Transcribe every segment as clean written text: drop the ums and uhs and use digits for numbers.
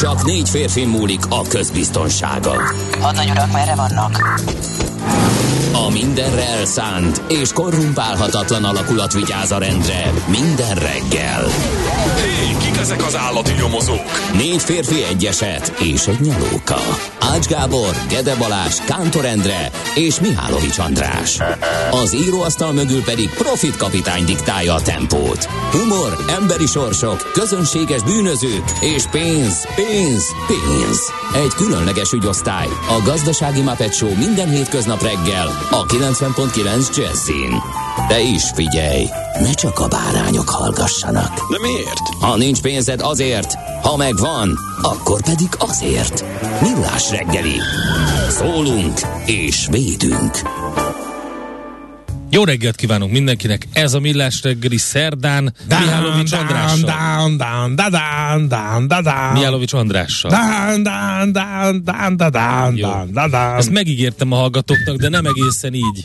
Csak 4 férfi múlik a közbiztonsága. Hadnagy urak, merre vannak? A mindenre elszánt és korrumpálhatatlan alakulat vigyáz a rendre minden reggel. Hé, kik ezek az állati nyomozók? 4 férfi, egy eset és egy nyalóka. Ács Gábor, Gede Balázs, Kántor Endre és Mihálovics András. Az íróasztal mögül pedig Profit kapitány diktálja a tempót. Humor, emberi sorsok, közönséges bűnözők és pénz, pénz, pénz. Egy különleges ügyosztály, a Gazdasági Muppet Show, minden hétköznap reggel a 90.9 Jazzin. De is figyelj, ne csak a bárányok hallgassanak. De miért? Ha nincs pénzed, azért, ha megvan, akkor pedig azért. Millás reggeli. Szólunk és védünk. Jó reggelt kívánunk mindenkinek. Ez a Millás reggeli szerdán Mihálovics Andrással. Mihálovics Andrással. Ezt megígértem a hallgatóknak, de nem egészen így.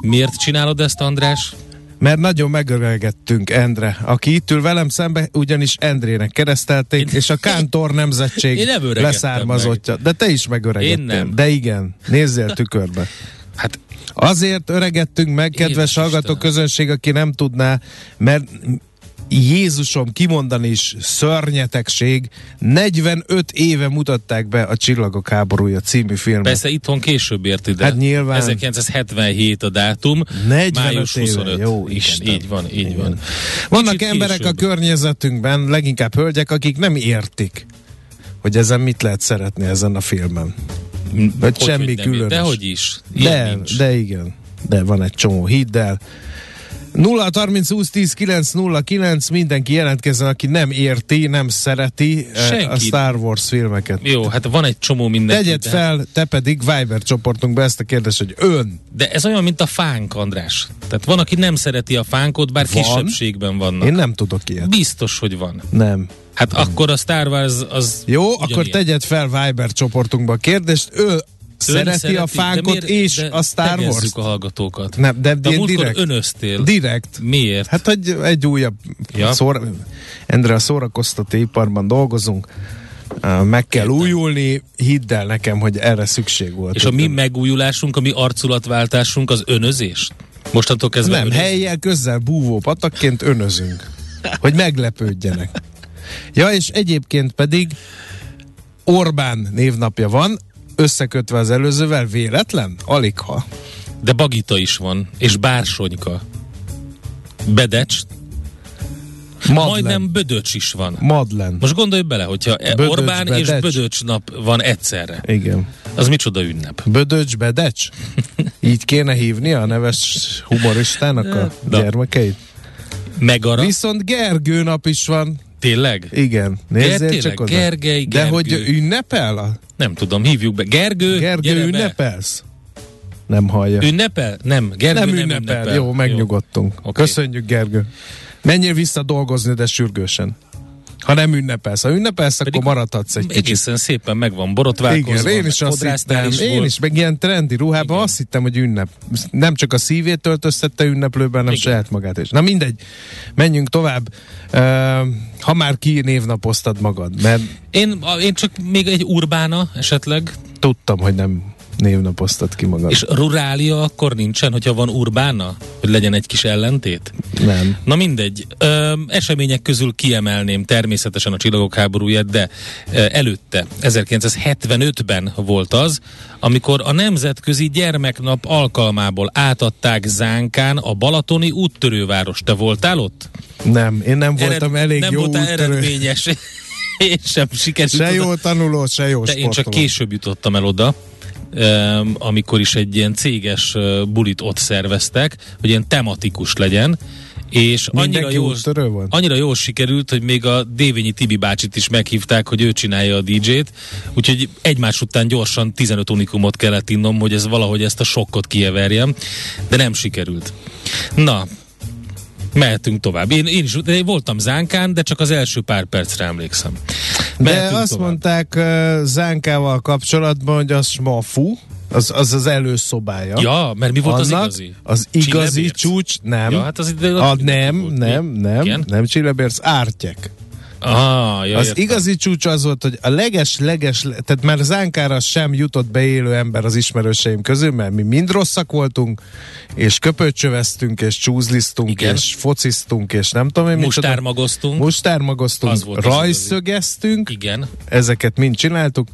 Miért csinálod ezt, András? Mert nagyon megörölgettünk Endre, aki itt ül velem szembe, ugyanis Endrének keresztelték, és a Kántor nemzetség leszármazottja. De te is megörögettél. De igen, nézzél tükörbe. Hát azért öregettünk meg, kedves hallgató közönség, aki nem tudná, mert Jézusom, kimondani is szörnyetegség, 45 éve mutatták be a Csillagok háborúja című filmet. Persze itthon később ért ide. Hát nyilván. 1977 a dátum, május 25. Jó, Isten. Igen, így van. Vannak kicsit emberek később a környezetünkben, leginkább hölgyek, akik nem értik, hogy ezen mit lehet szeretni ezen a filmen. Vagy semmi különös. Dehogy is. De van egy csomó hiddel. 0-30-20-10-9-09, mindenki jelentkezzen, aki nem érti, nem szereti a Star Wars filmeket. Jó, hát van egy csomó mindenki. Tegyed fel, te pedig Viber csoportunkba ezt a kérdést, hogy ön. De ez olyan, mint a fánk, András. Tehát van, aki nem szereti a fánkot, bár van? Kisebbségben vannak. Én nem tudok ilyet. Biztos, hogy van. Nem. Hát akkor a Star Wars az... Jó, ugyanilyen. Akkor tegyed fel Viber csoportunkba a kérdést, ő... Szereti a fánkot és a Star Wars-t. A hallgatókat. Nem, de direkt, önöztél. Direkt. Miért? Hát, hogy egy újabb... Ja. Endre, a szórakoztató iparban dolgozunk. Meg kell újulni, hidd el nekem, hogy erre szükség volt. És a mi megújulásunk, a mi arculatváltásunk az önözés? Mostantól kezdve nem, helyjel, közzel, búvó patakként önözünk. Hogy meglepődjenek. Ja, és egyébként pedig Orbán névnapja van, összekötve az előzővel, véletlen? Aligha. De Bagita is van, és Bársonyka. Bedecs. Madlen. Majdnem Bödöcs is van. Madlen. Most gondolj bele, hogyha Bödöcs, Orbán Bedecs és Bödöcs nap van egyszerre. Igen. Az micsoda ünnep. Bödöcs, Bedecs? Így kéne hívni a neves humoristának a gyermekeit. Megara. Viszont Gergő nap is van. Tényleg? Igen. Nézzél csak oda. Gergely, Gergő. De hogy ünnepel a... Nem tudom, hívjuk be. Gergő, ünnepelsz? Nem hallja. Ünnepel? Nem, Gergő nem ünnepel. Jó, megnyugodtunk. Jó. Okay. Köszönjük, Gergő. Menjél vissza dolgozni, de sürgősen. Ha nem ünnepelsz. Ha ünnepelsz, pedig akkor maradhatsz egy kicsit. Egészen szépen meg van borotválkozva. Igen, én is azt hittem. Én is, meg ilyen trendi ruhában azt hittem, hogy ünnep. Nem csak a szívét töltöztette ünneplőben, nem saját magát is. Na mindegy, menjünk tovább. Ha már ki névnapoztad magad. Mert én csak még egy Urbána esetleg. Tudtam, hogy nem névnapoztad ki magad. És Rurália akkor nincsen, hogyha van Urbána? Hogy legyen egy kis ellentét? Nem. Na mindegy. Események közül kiemelném természetesen a Csillagok háborúját, de előtte, 1975-ben volt az, amikor a Nemzetközi Gyermeknap alkalmából átadták Zánkán a balatoni úttörővárost. Te voltál ott? Nem, én nem voltam elég nem jó úttörő. Nem voltál eredményes. Én sem sikerült. Se jó tanuló, se jó sportoló. Én csak később jutottam el oda, amikor is egy ilyen céges bulit ott szerveztek, hogy ilyen tematikus legyen, És annyira jól sikerült, hogy még a Dévényi Tibi bácsit is meghívták, hogy ő csinálja a DJ-t, úgyhogy egymás után gyorsan 15 unikumot kellett innom, hogy ez valahogy ezt a sokkot kieverjem, de nem sikerült. Na, mehetünk tovább. Én is én voltam Zánkán, de csak az első pár percre emlékszem. Mehetünk de azt tovább. Mondták Zánkával kapcsolatban, hogy az smafú, az előszobája. Ja, mert mi volt annak az igazi? Az igazi Csilebérc. Csúcs, nem. Ja, hát az nem Csilebérc, Artek. Ah, jaj, az értem. Igazi csúcs az volt, hogy a leges, tehát már Zánkára sem jutott be élő ember az ismerőseim közül, mert mi mind rosszak voltunk, és köpöcsöveztünk, és csúzlisztunk, igen, és fociztunk, és nem tudom én mit. Mustármagoztunk, rajszögeztünk, igen, ezeket mind csináltuk,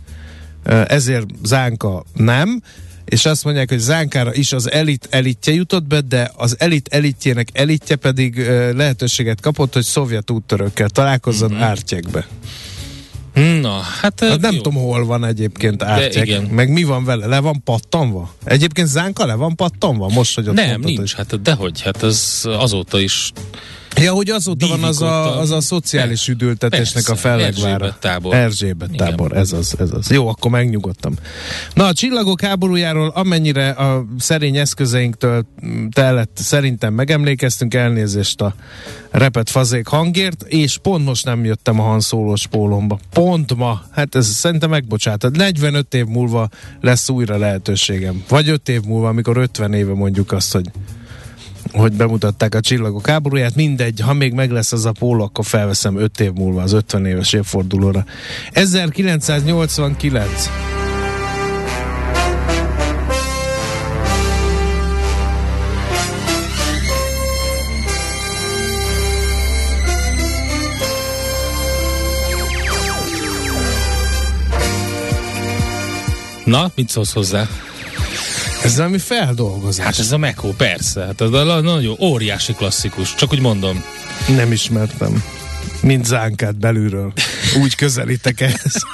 ezért Zánka nem, és azt mondják, hogy Zánkára is az elit elitje jutott be, de az elit elitjének elitje pedig lehetőséget kapott, hogy szovjet úttörőkkel találkozzon Artekbe. Na, hát nem tudom, hol van egyébként Artek, meg mi van vele, le van pattanva? Egyébként Zánka le van pattanva? Most, hogy ott nem, mondtad, nincs, hogy... hát dehogy, hát ez azóta is... Ja, hogy azóta van az a szociális üdültetésnek persze, a fellegvára. Erzsébet tábor, ez az. Jó, akkor megnyugodtam. Na, a csillagok háborújáról amennyire a szerény eszközeinktől tellett, szerintem megemlékeztünk, elnézést a repet fazék hangért, és pont most nem jöttem a Hans Solo-s pólomba. Pont ma, hát ez szerintem megbocsátad. 45 év múlva lesz újra lehetőségem. Vagy 5 év múlva, amikor 50 éve mondjuk azt, hogy bemutatták a csillagok háborúját, mindegy, ha még meg lesz az a póló, akkor felveszem 5 év múlva az 50 éves évfordulóra. 1989. Na, mit szólsz hozzá? Ez valami feldolgozás. Hát ez a Mekó, persze. Hát ez a nagyon óriási klasszikus. Csak úgy mondom. Nem ismertem. Mint Zánkát belülről. Úgy közelítek ehhez.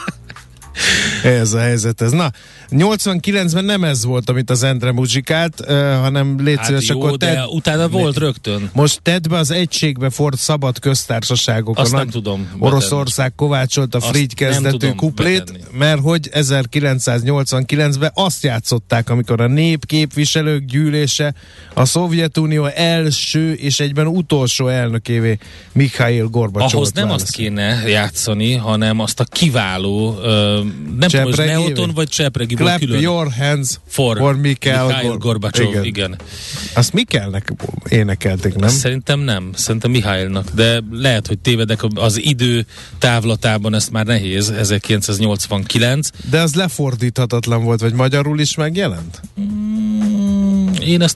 Ez a helyzet ez. Na, 89-ben nem ez volt, amit az Endre muzsikált, hanem létszíves, hát akkor... de utána volt rögtön. Most tedd be az egységbe Ford szabad köztársaságokon. Azt nem tudom. Oroszország kovácsolt a Frigy kezdetű kuplét, mert hogy 1989-ben azt játszották, amikor a népképviselők gyűlése a Szovjetunió első és egyben utolsó elnökévé Mihail Gorbacsovot ahhoz nem választ. Azt kéne játszani, hanem azt a kiváló... nem tudom, hogy Neoton vagy Csepregiból külön. Clap your hands for Mihail Gorbacsov. Igen. Azt Mikhailnek énekelték, nem? Szerintem nem. Szerintem Mihailnak. De lehet, hogy tévedek, az idő távlatában ezt már nehéz. 1989. De az lefordíthatatlan volt, vagy magyarul is megjelent? Én az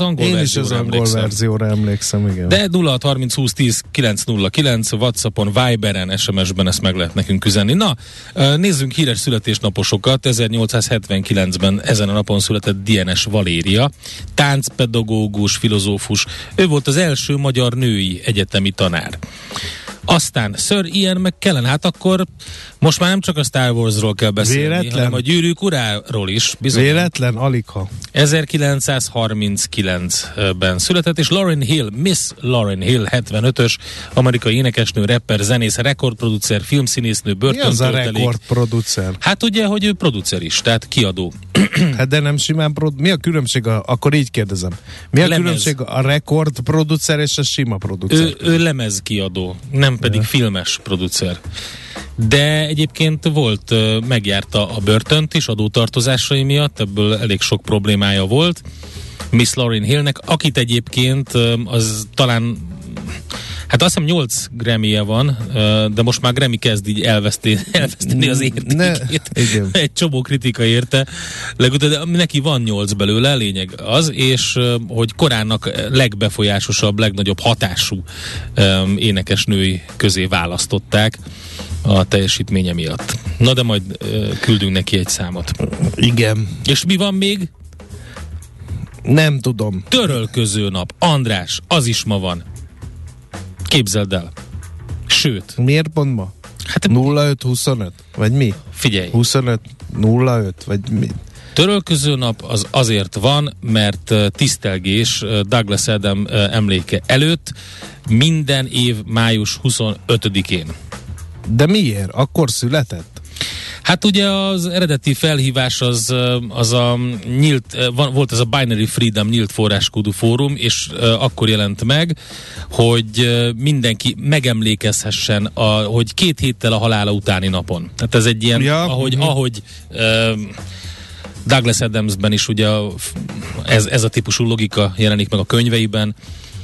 angol verzióra emlékszem. Én is az angol verzióra emlékszem, igen. De 0630 20 10 909, WhatsAppon, Viberen, SMS-ben ezt meg lehet nekünk üzenni. Na, nézzünk híres születésnaposokat. 1879-ben ezen a napon született Dienes Valéria, táncpedagógus, filozófus. Ő volt az első magyar női egyetemi tanár. Aztán Sir Ian McKellen, hát akkor most már nem csak a Star Warsról kell beszélni, véletlen, hanem a Gyűrűk uráról is. Bizony. Véletlen, aligha. 1939-ben született, és Lauryn Hill, Miss Lauryn Hill, 75-ös amerikai énekesnő, rapper, zenész, rekordproducer, filmszínésznő, börtöntöltelék. Mi az a rekordproducer? Hát ugye, hogy ő producer is, tehát kiadó. Hát de nem simán mi a különbség, akkor így kérdezem. Mi a különbség a rekordproducer és a sima producer? Ő lemezkiadó, nem pedig filmes producer. De egyébként volt, megjárta a börtönt is adótartozásai miatt, ebből elég sok problémája volt Miss Lauryn Hillnek, akit egyébként az talán, hát azt hiszem 8 Grammy-je van, de most már Grammy kezd így elveszteni az értékét. Egy csomó kritika érte. Legutóbb neki van 8 belőle, lényeg az, és hogy korának legbefolyásosabb, legnagyobb hatású énekesnői közé választották a teljesítménye miatt. Na de majd küldünk neki egy számot. Igen. És mi van még? Nem tudom. Törölköző nap. András, az is ma van. Képzeld el. Sőt. Miért pont ma? Hát, 0525? Vagy mi? Figyelj. 25? 0,5 vagy mi? Törölköző nap az azért van, mert tisztelgés Douglas Adams emléke előtt minden év május 25-én. De miért? Akkor született? Hát ugye az eredeti felhívás az a nyílt, volt ez a Binary Freedom nyílt forráskódú fórum, és akkor jelent meg, hogy mindenki megemlékezhessen, hogy 2 héttel a halála utáni napon. Tehát ez egy ilyen, ahogy Douglas Adamsben is ugye ez a típusú logika jelenik meg a könyveiben.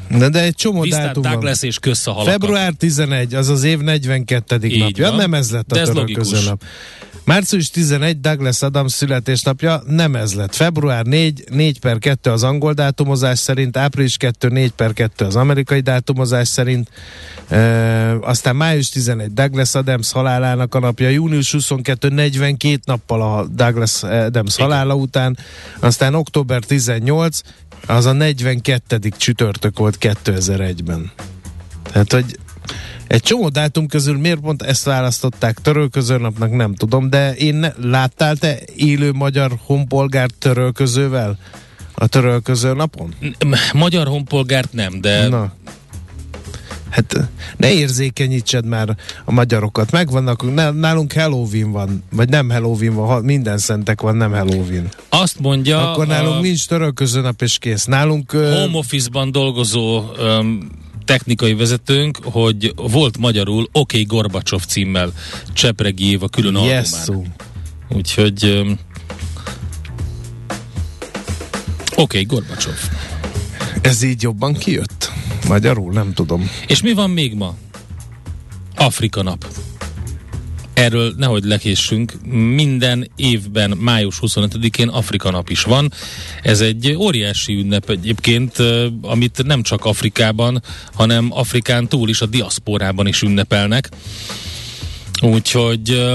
De egy csomó dátum van. Douglas és kössz a halakat. Február 11, az az év 42. Így napja. Van. Nem ez lett a törölköző nap. Március 11, Douglas Adams születésnapja, nem ez lett. Február 4, 4/2 az angol dátumozás szerint, április 2, 4/2 az amerikai dátumozás szerint, aztán május 11, Douglas Adams halálának a napja, június 22, 42 nappal a Douglas Adams halála után, aztán október 18, az a 42. csütörtök volt 2001-ben. Tehát, hogy egy csomó dátum közül miért pont ezt választották törölközőnapnak, nem tudom, de láttál te élő magyar honpolgárt törölközővel a törölközőnapon? Magyar honpolgárt nem, de... Na. Hát ne érzékenyítsed már a magyarokat, megvannak, nálunk Halloween van, vagy nem Halloween van, minden szentek van, nem Halloween. Azt mondja... Akkor nálunk nincs törölközőnap és kész. Nálunk... Home office-ban dolgozó... technikai vezetőnk, hogy volt magyarul Oké Gorbacsov címmel Csepregi Éva külön albumán. Úgyhogy Oké Gorbacsov. Ez így jobban kijött? Magyarul nem tudom. És mi van még ma? Afrika nap. Erről nehogy lekéssünk, minden évben május 25-én Afrika nap is van. Ez egy óriási ünnep egyébként, amit nem csak Afrikában, hanem Afrikán túl is, a diaszporában is ünnepelnek. Úgyhogy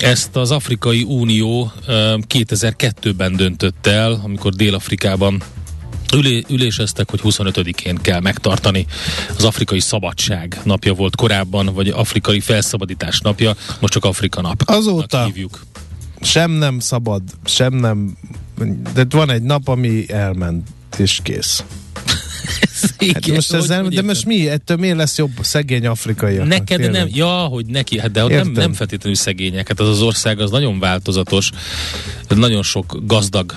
ezt az Afrikai Unió 2002-ben döntött el, amikor Dél-Afrikában üléseztek, hogy 25-én kell megtartani. Az Afrikai Szabadság napja volt korábban, vagy Afrikai Felszabadítás napja, most csak Afrika nap. Azóta hívjuk. Sem nem szabad, sem nem... De van egy nap, ami elment, és kész. Hát most ezzel, de most mi? Ettől miért lesz jobb szegény afrikaiak? Neked tényleg? Nem. Ja, hogy neki. Hát de nem feltétlenül szegények. Hát az ország az nagyon változatos. Nagyon sok gazdag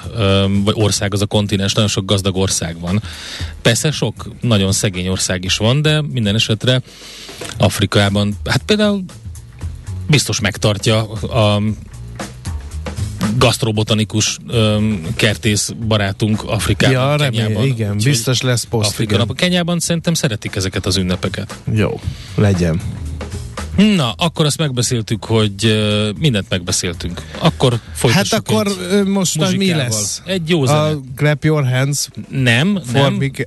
vagy ország az a kontinens, nagyon sok gazdag ország van. Persze sok nagyon szegény ország is van, de minden esetre Afrikában, hát például biztos megtartja a gasztrobotanikus kertész barátunk Afrikában. Ja, Kenyában. Igen, úgyhogy biztos lesz poszt. Afrika nap. Kenyában szerintem szeretik ezeket az ünnepeket. Jó, legyen. Na, akkor azt megbeszéltük, hogy mindent megbeszéltünk. Akkor folytassuk. Hát akkor most mi lesz? Egy jó zene. A Clap Your Hands? Nem. Formik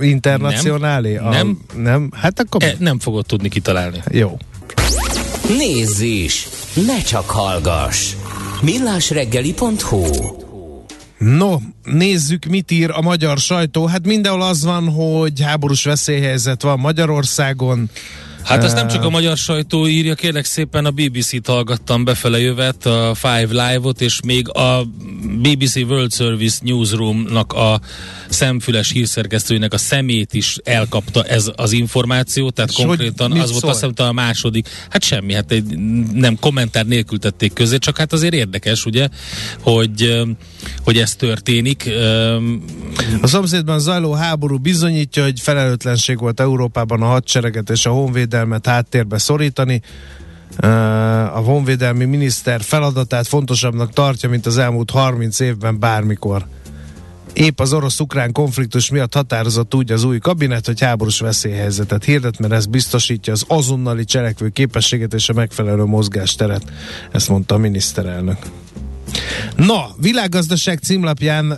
Internacionálé? Nem. Hát akkor... nem fogod tudni kitalálni. Jó. Nézz is! Ne csak hallgass! millásreggeli.hu. No, nézzük, mit ír a magyar sajtó. Hát mindenhol az van, hogy háborús veszélyhelyzet van Magyarországon. Hát ezt nem csak a magyar sajtó írja, kérlek szépen, a BBC-t hallgattam befele jövet, a Five Live-ot, és még a BBC World Service Newsroom-nak a szemfüles hírszerkesztőjének a szemét is elkapta ez az információ, tehát konkrétan az volt, azt hiszem, a második, hát semmi, hát egy nem kommentár nélkül tették közé, csak hát azért érdekes, ugye, hogy ez történik. A szomszédban zajló háború bizonyítja, hogy felelőtlenség volt Európában a hadsereget és a honvédelmet háttérbe szorítani. A honvédelmi miniszter feladatát fontosabbnak tartja, mint az elmúlt 30 évben bármikor. Épp az orosz-ukrán konfliktus miatt határozott úgy az új kabinet, hogy háborús veszélyhelyzetet hirdet, mert ez biztosítja az azonnali cselekvő képességet és a megfelelő mozgásteret. Ezt mondta a miniszterelnök. Na, Világgazdaság címlapján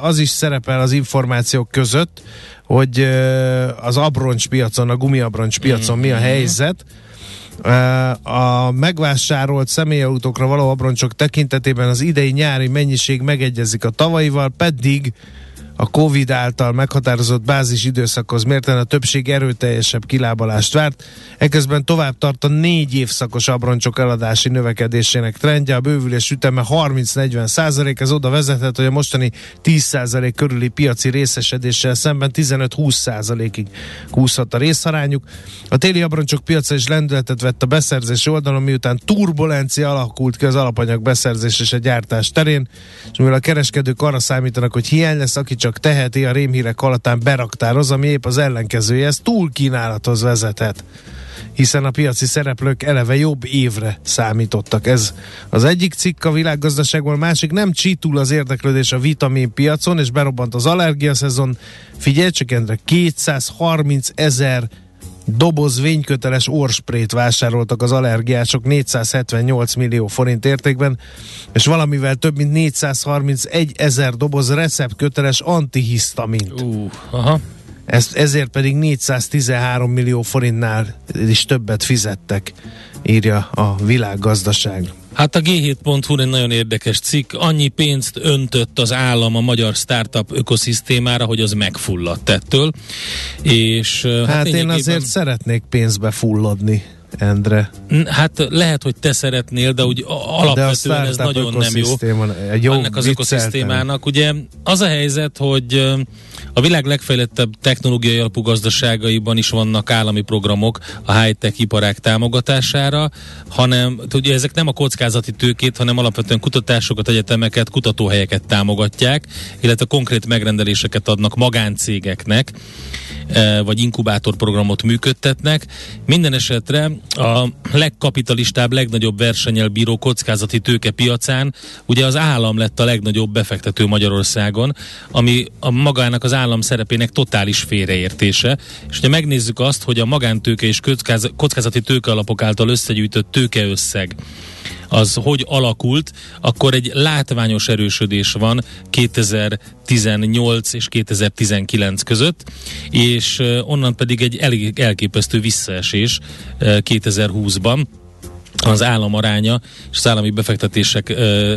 az is szerepel az információk között, hogy az abroncspiacon, a gumiabroncspiacon mi a helyzet. A megvásárolt személyautókra való abroncsok tekintetében az idei nyári mennyiség megegyezik a tavalyival, pedig a Covid által meghatározott bázis időszakhoz mérten a többség erőteljesebb kilábalást várt, eközben tovább tart a 4 évszakos abroncsok eladási növekedésének trendje, a bővülés üteme 30-40%, ez oda vezethet, hogy a mostani 10% körüli piaci részesedéssel szemben 15-20%-ig húzhat a részarányuk. A téli abroncsok piaca is lendületet vett a beszerzési oldalon, miután turbulencia alakult ki az alapanyag beszerzés és a gyártás terén, és mivel a kereskedők arra számítanak, hogy hiány lesz, aki csak teheti, a rémhírek alatán beraktároz, ami épp az ellenkezője, ez túlkínálathoz vezethet, hiszen a piaci szereplők eleve jobb évre számítottak. Ez az egyik cikk a világgazdaságból, másik: nem csitul az érdeklődés a vitaminpiacon, és berobbant az allergiaszezon. Figyelj csak, Endre, 230 000 doboz vényköteles orsprét vásároltak az allergiások 478 millió forint értékben, és valamivel több mint 431 000 doboz receptköteles antihisztamint. Ezért pedig 413 millió forintnál is többet fizettek, írja a világgazdaság. Hát a g7.hu egy nagyon érdekes cikk. Annyi pénzt öntött az állam a magyar startup ökoszisztémára, hogy az megfulladt ettől. És, hát én azért szeretnék pénzbe fulladni, Endre. Hát lehet, hogy te szeretnél, de úgy alapvetően de ez nagyon nem jó. Ennek az ökoszisztémának. Ugye az a helyzet, hogy a világ legfejlettebb technológiai alapú gazdaságaiban is vannak állami programok a high-tech iparák támogatására, hanem ugye ezek nem a kockázati tőkét, hanem alapvetően kutatásokat, egyetemeket, kutatóhelyeket támogatják, illetve konkrét megrendeléseket adnak magáncégeknek, vagy inkubátorprogramot működtetnek. Minden esetre a legkapitalistább, legnagyobb versennyel bíró kockázati tőke piacán ugye az állam lett a legnagyobb befektető Magyarországon, ami a magának az állam szerepének totális félreértése. És ugye megnézzük azt, hogy a magántőke és kockázati tőkealapok által összegyűjtött tőkeösszeg az hogy alakult, akkor egy látványos erősödés van 2018 és 2019 között, és onnan pedig egy elég elképesztő visszaesés 2020-ban. Az állam aránya és az állami befektetések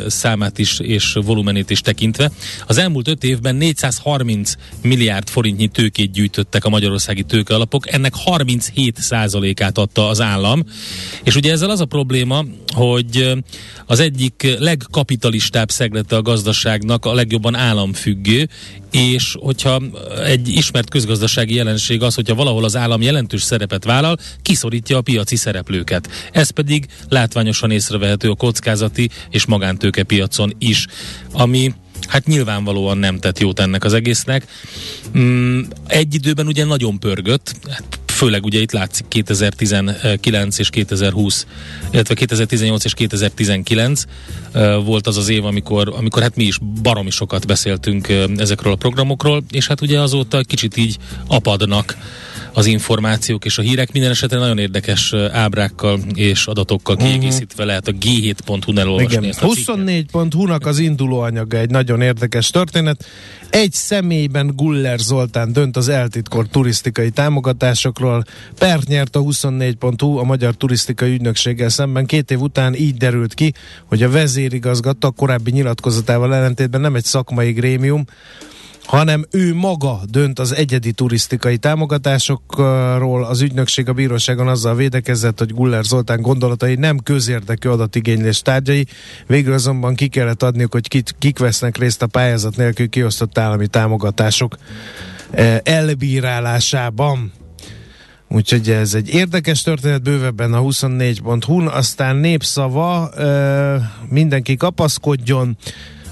számát is és volumenét is tekintve. Az elmúlt 5 évben 430 milliárd forintnyi tőkét gyűjtöttek a magyarországi tőkealapok, ennek 37%-át adta az állam, és ugye ezzel az a probléma, hogy az egyik legkapitalistább szeglete a gazdaságnak a legjobban államfüggő, és hogyha egy ismert közgazdasági jelenség az, hogyha valahol az állam jelentős szerepet vállal, kiszorítja a piaci szereplőket. Ez pedig látványosan észrevehető a kockázati és magántőkepiacon is, ami hát nyilvánvalóan nem tett jót ennek az egésznek. Egy időben ugye nagyon pörgött, főleg ugye itt látszik 2019 és 2020, illetve 2018 és 2019 volt az az év, amikor hát mi is baromi sokat beszéltünk ezekről a programokról, és hát ugye azóta kicsit így apadnak az információk és a hírek. Minden esetre nagyon érdekes ábrákkal és adatokkal kiegészítve lehet a g7.hu-n elolvasni. 24.hu-nak az indulóanyaga egy nagyon érdekes történet. Egy személyben Guller Zoltán dönt az eltitkolt turisztikai támogatásokról. Pert nyert a 24.hu a Magyar Turisztikai Ügynökséggel szemben. 2 év után így derült ki, hogy a vezérigazgató korábbi nyilatkozatával ellentétben nem egy szakmai grémium, hanem ő maga dönt az egyedi turisztikai támogatásokról. Az ügynökség a bíróságon azzal védekezett, hogy Guller Zoltán gondolatai nem közérdekű adatigénylés tárgyai, végül azonban ki kellett adniuk, hogy kik vesznek részt a pályázat nélkül kiosztott állami támogatások elbírálásában. Úgyhogy ez egy érdekes történet, bővebben a 24.hu-n. Aztán Népszava: mindenki kapaszkodjon,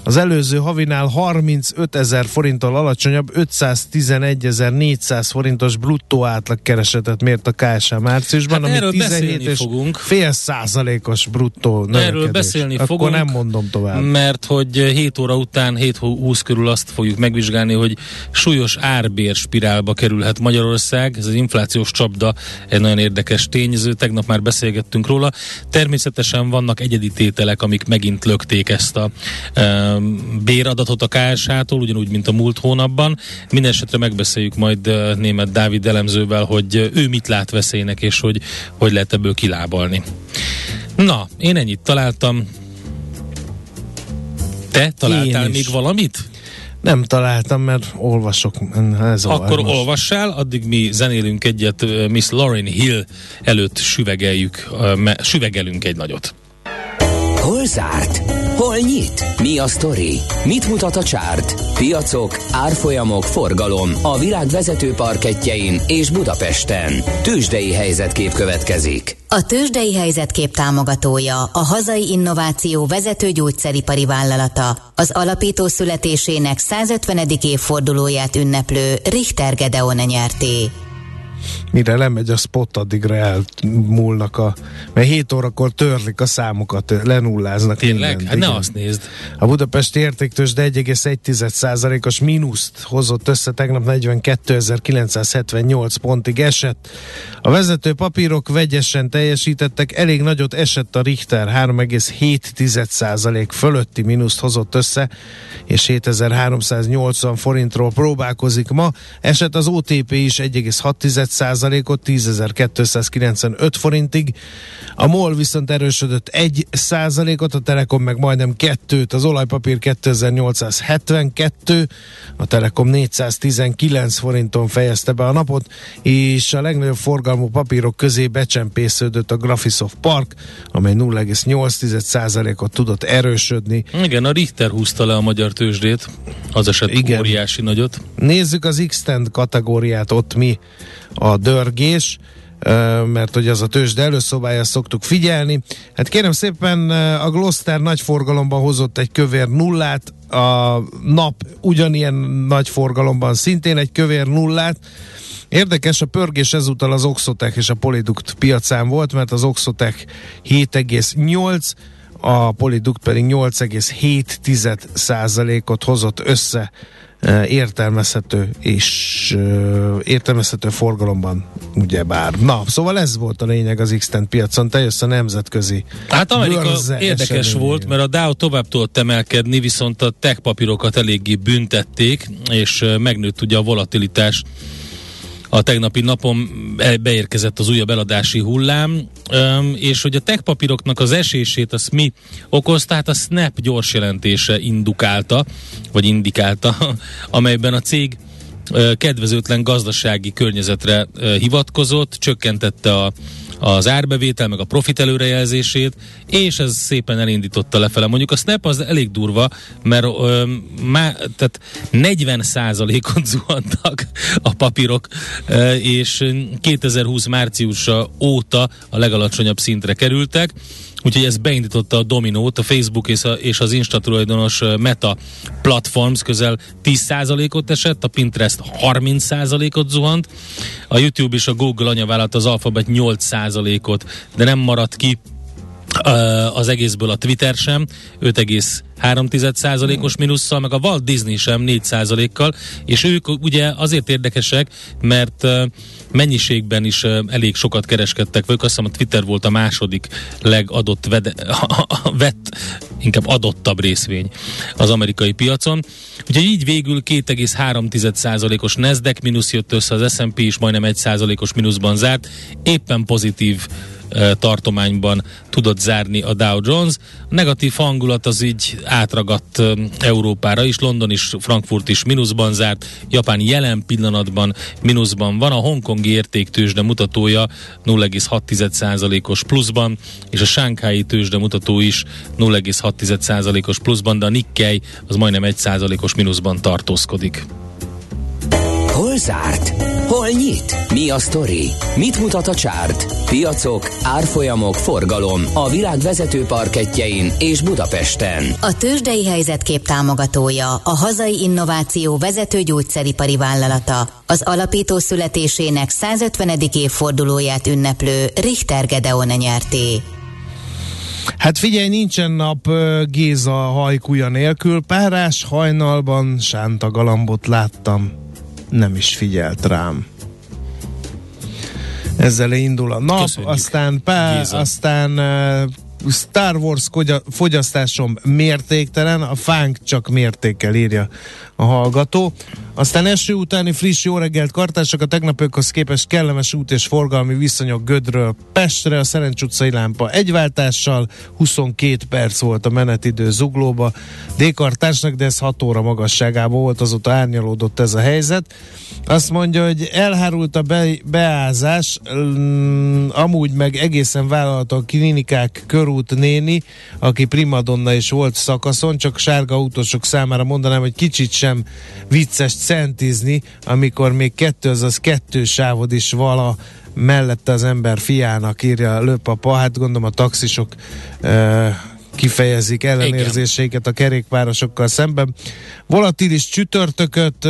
az előző havinál 35 000 forinttal alacsonyabb 511 400 forintos bruttó átlagkeresetet mért a KSH márciusban, hát ami 17,5%-os bruttó növekedés. Erről beszélni akkor fogunk, nem mondom tovább. Mert hogy 7 óra után, 7-20 körül azt fogjuk megvizsgálni, hogy súlyos árbér spirálba kerülhet Magyarország. Ez az inflációs csapda egy nagyon érdekes tényező, tegnap már beszélgettünk róla. Természetesen vannak egyedi tételek, amik megint lökték ezt a béradatot a KSH-tól, ugyanúgy, mint a múlt hónapban. Minden esetre megbeszéljük majd Németh Dávid elemzővel, hogy ő mit lát veszélynek, és hogy lehet ebből kilábalni. Na, én ennyit találtam. Te találtál még valamit? Nem találtam, mert olvasok. Akkor olvassál, addig mi zenélünk egyet, Miss Lauryn Hill előtt süvegelünk egy nagyot. Hol zárt? Hol nyit? Mi a sztori? Mit mutat a csárt? Piacok, árfolyamok, forgalom a világ vezető parkettjein és Budapesten. Tőzsdei helyzetkép következik. A Tőzsdei helyzetkép támogatója a hazai innováció vezető gyógyszeripari vállalata, az alapító születésének 150. évfordulóját ünneplő Richter Gedeon nyerté. Mire lemegy a spot, addigra elmúlnak mert 7 órakor törlik a számokat, lenulláznak. Tényleg? Hát ne azt nézd. A budapesti értéktőzsde 1,1%-os mínuszt hozott össze, tegnap 42.978 pontig esett. A vezető papírok vegyesen teljesítettek, elég nagyot esett a Richter, 3,7% fölötti mínuszt hozott össze, és 7.380 forintról próbálkozik ma. Esett az OTP is 1,6%-ot 10.295 forintig. A MOL viszont erősödött 1%-ot, a Telekom meg majdnem 2-t, az olajpapír 2872, a Telekom 419 forinton fejezte be a napot, és a legnagyobb forgalmú papírok közé becsempésződött a Graphisoft Park, amely 0,8%-ot tudott erősödni. Igen, a Richter húzta le a magyar tőzsdét, az esett óriási nagyot. Nézzük az X-Tend kategóriát, ott mi a dörgés, mert hogy az a tőzsde előszobája, szoktuk figyelni. Hát kérem szépen, a Gloster nagy forgalomban hozott egy kövér nullát, a Nap ugyanilyen nagy forgalomban szintén egy kövér nullát. Érdekes, a pörgés ezúttal az Oxotech és a Polidukt piacán volt, mert az Oxotech 7,8, a Polidukt pedig 8,7%-ot hozott össze értelmezhető és értelmezhető forgalomban, ugyebár. Na, szóval ez volt a lényeg az X-Tend piacon, teljes a nemzetközi. Hát Amerika érdekes esemény volt, mert a Dow tovább tudott emelkedni, viszont a tech papírokat eléggé büntették, és megnőtt ugye a volatilitás. A tegnapi napon beérkezett az újabb eladási hullám, és hogy a tech papíroknak az esését azt mi okozta, hát a Snap gyors jelentése indikálta, amelyben a cég kedvezőtlen gazdasági környezetre hivatkozott, csökkentette az árbevétel, meg a profit előrejelzését, és ez szépen elindította lefele. Mondjuk a Snap az elég durva, mert tehát 40%-ot zuhantak a papírok, és 2020 márciusa óta a legalacsonyabb szintre kerültek, úgyhogy ez beindította a dominót, a Facebook és az Insta tulajdonos Meta Platforms közel 10%-ot esett, a Pinterest 30%-ot zuhant, a YouTube és a Google anyavállalat az Alphabet 8%-ot, de nem maradt ki az egészből a Twitter sem, 5,3%-os mínusszal, meg a Walt Disney sem 4%-kal, és ők ugye azért érdekesek, mert mennyiségben is elég sokat kereskedtek velük, azt hiszem a Twitter volt a második legadott inkább adottabb részvény az amerikai piacon. Úgyhogy így végül 2,3%-os Nasdaq mínusz jött össze, az S&P is majdnem 1%-os mínuszban zárt, éppen pozitív tartományban tudott zárni a Dow Jones. A negatív hangulat az így átragadt Európára is, London is, Frankfurt is mínuszban zárt, Japán jelen pillanatban mínuszban van, a hongkongi értéktőzsde mutatója 0,6%-os pluszban, és a sánghái tőzsde mutató is 0,6%-os pluszban, de a Nikkei az majdnem 1%-os mínuszban tartózkodik. Hol zárt? Hol nyit? Mi a sztori? Mit mutat a csárt? Piacok, árfolyamok, forgalom a világ vezető parkettjein és Budapesten. A tőzsdei helyzetkép támogatója a hazai innováció vezető gyógyszeripari vállalata, az alapító születésének 150. évfordulóját ünneplő Richter Gedeon nyerté. Hát figyelj, nincsen nap Géza hajkúja nélkül, párás hajnalban sánta galambot láttam. Nem is figyelt rám. Ezzel indul a nap. Köszönjük, aztán Star Wars fogyasztásom mértéktelen, a fánk csak mértékkel, írja a hallgató. Aztán eső utáni friss jó reggelt kartások, a tegnapokhoz képest kellemes út és forgalmi viszonyok Gödről Pestre, a Szerencs utcai lámpa egyváltással, 22 perc volt a menetidő Zuglóba D-kartásnak, de ez 6 óra magasságában volt, azóta árnyalódott ez a helyzet. Azt mondja, hogy elhárult a beázás, amúgy meg egészen vállalható a Klinikák körút néni, aki primadonna is volt szakaszon, csak sárga autósok számára mondanám, hogy kicsit sem vicces centizni, amikor még kettő sávod is vala mellette az ember fiának, írja a Lőpapa. Hát gondolom a taxisok kifejezik ellenérzéseiket a kerékpárosokkal szemben. Volatilis csütörtököt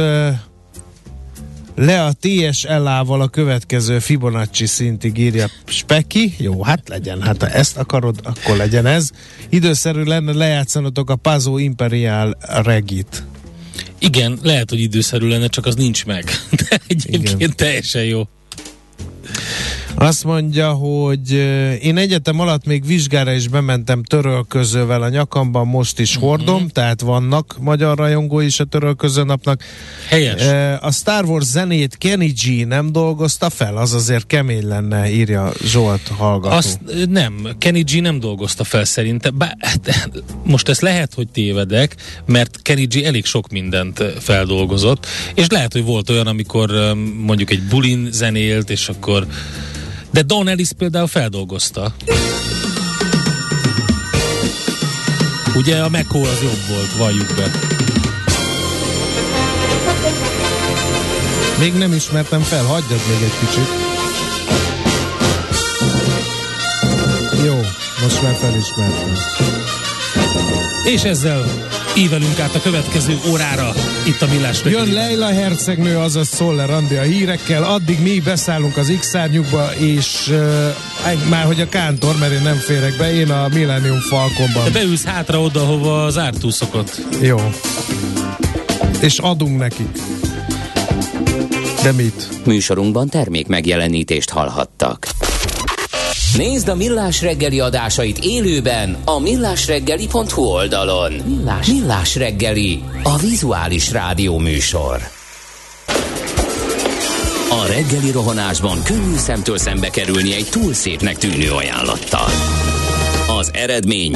le a TSLA-val a következő Fibonacci szintig, írja Speki. Jó, hát legyen, hát ha ezt akarod, akkor legyen ez. Időszerű lenne lejátszanotok a Pazzo Imperial Regit. Igen, lehet, hogy időszerű lenne, csak az nincs meg. De egyébként igen, teljesen jó. Azt mondja, hogy én egyetem alatt még vizsgára is bementem törölközővel a nyakamban, most is hordom, tehát vannak magyar rajongói is a törölköző napnak. Helyes. A Star Wars zenét Kenny G nem dolgozta fel, az azért kemény lenne, írja Zsolt hallgató. Azt nem, Kenny G nem dolgozta fel szerintem, bár, most ezt lehet, hogy tévedek, mert Kenny G elég sok mindent feldolgozott, és lehet, hogy volt olyan, amikor mondjuk egy bulin zenélt, és akkor... De Don Ellis például feldolgozta. Ugye a Mekó az jobb volt, valljuk be. Még nem ismertem fel, hagyjad még egy kicsit. Jó, most már felismertem. És ezzel ívelünk át a következő órára itt a Millás reggeli. Jön Leila hercegnő, azaz Szoller Andi a hírekkel, addig mi beszállunk az X-szárnyukba, és már hogy a Kántor, mert én nem férek be, én a Millennium Falconban. Te beülsz hátra oda, hova az ártú szokott. Jó. És adunk nekik. De mit? Műsorunkban termék megjelenítést hallhattak. Nézd a Millás reggeli adásait élőben a millásreggeli.hu oldalon. Millás reggeli, a vizuális rádió műsor. A reggeli rohanásban könnyű szemtől szembe kerülni egy túl szépnek tűnő ajánlattal. Az eredmény...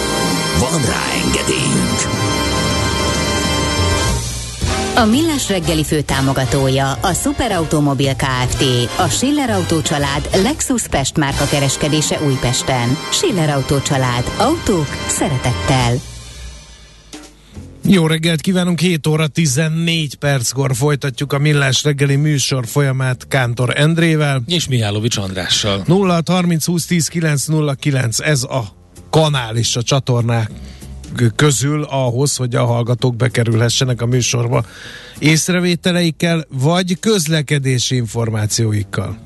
Van rá engedélyünk! A Millás reggeli főtámogatója a Szuperautomobil Kft. A Schiller Auto család Lexus Pest márka kereskedése Újpesten. Schiller Auto család. Autók szeretettel. Jó reggelt kívánunk, 7 óra 14 perckor folytatjuk a Millás reggeli műsor folyamát Kántor Endrével. És Mihálovics Andrással. 0630 20 10 909, ez a kanál is a csatornák közül ahhoz, hogy a hallgatók bekerülhessenek a műsorba észrevételeikkel, vagy közlekedési információikkal.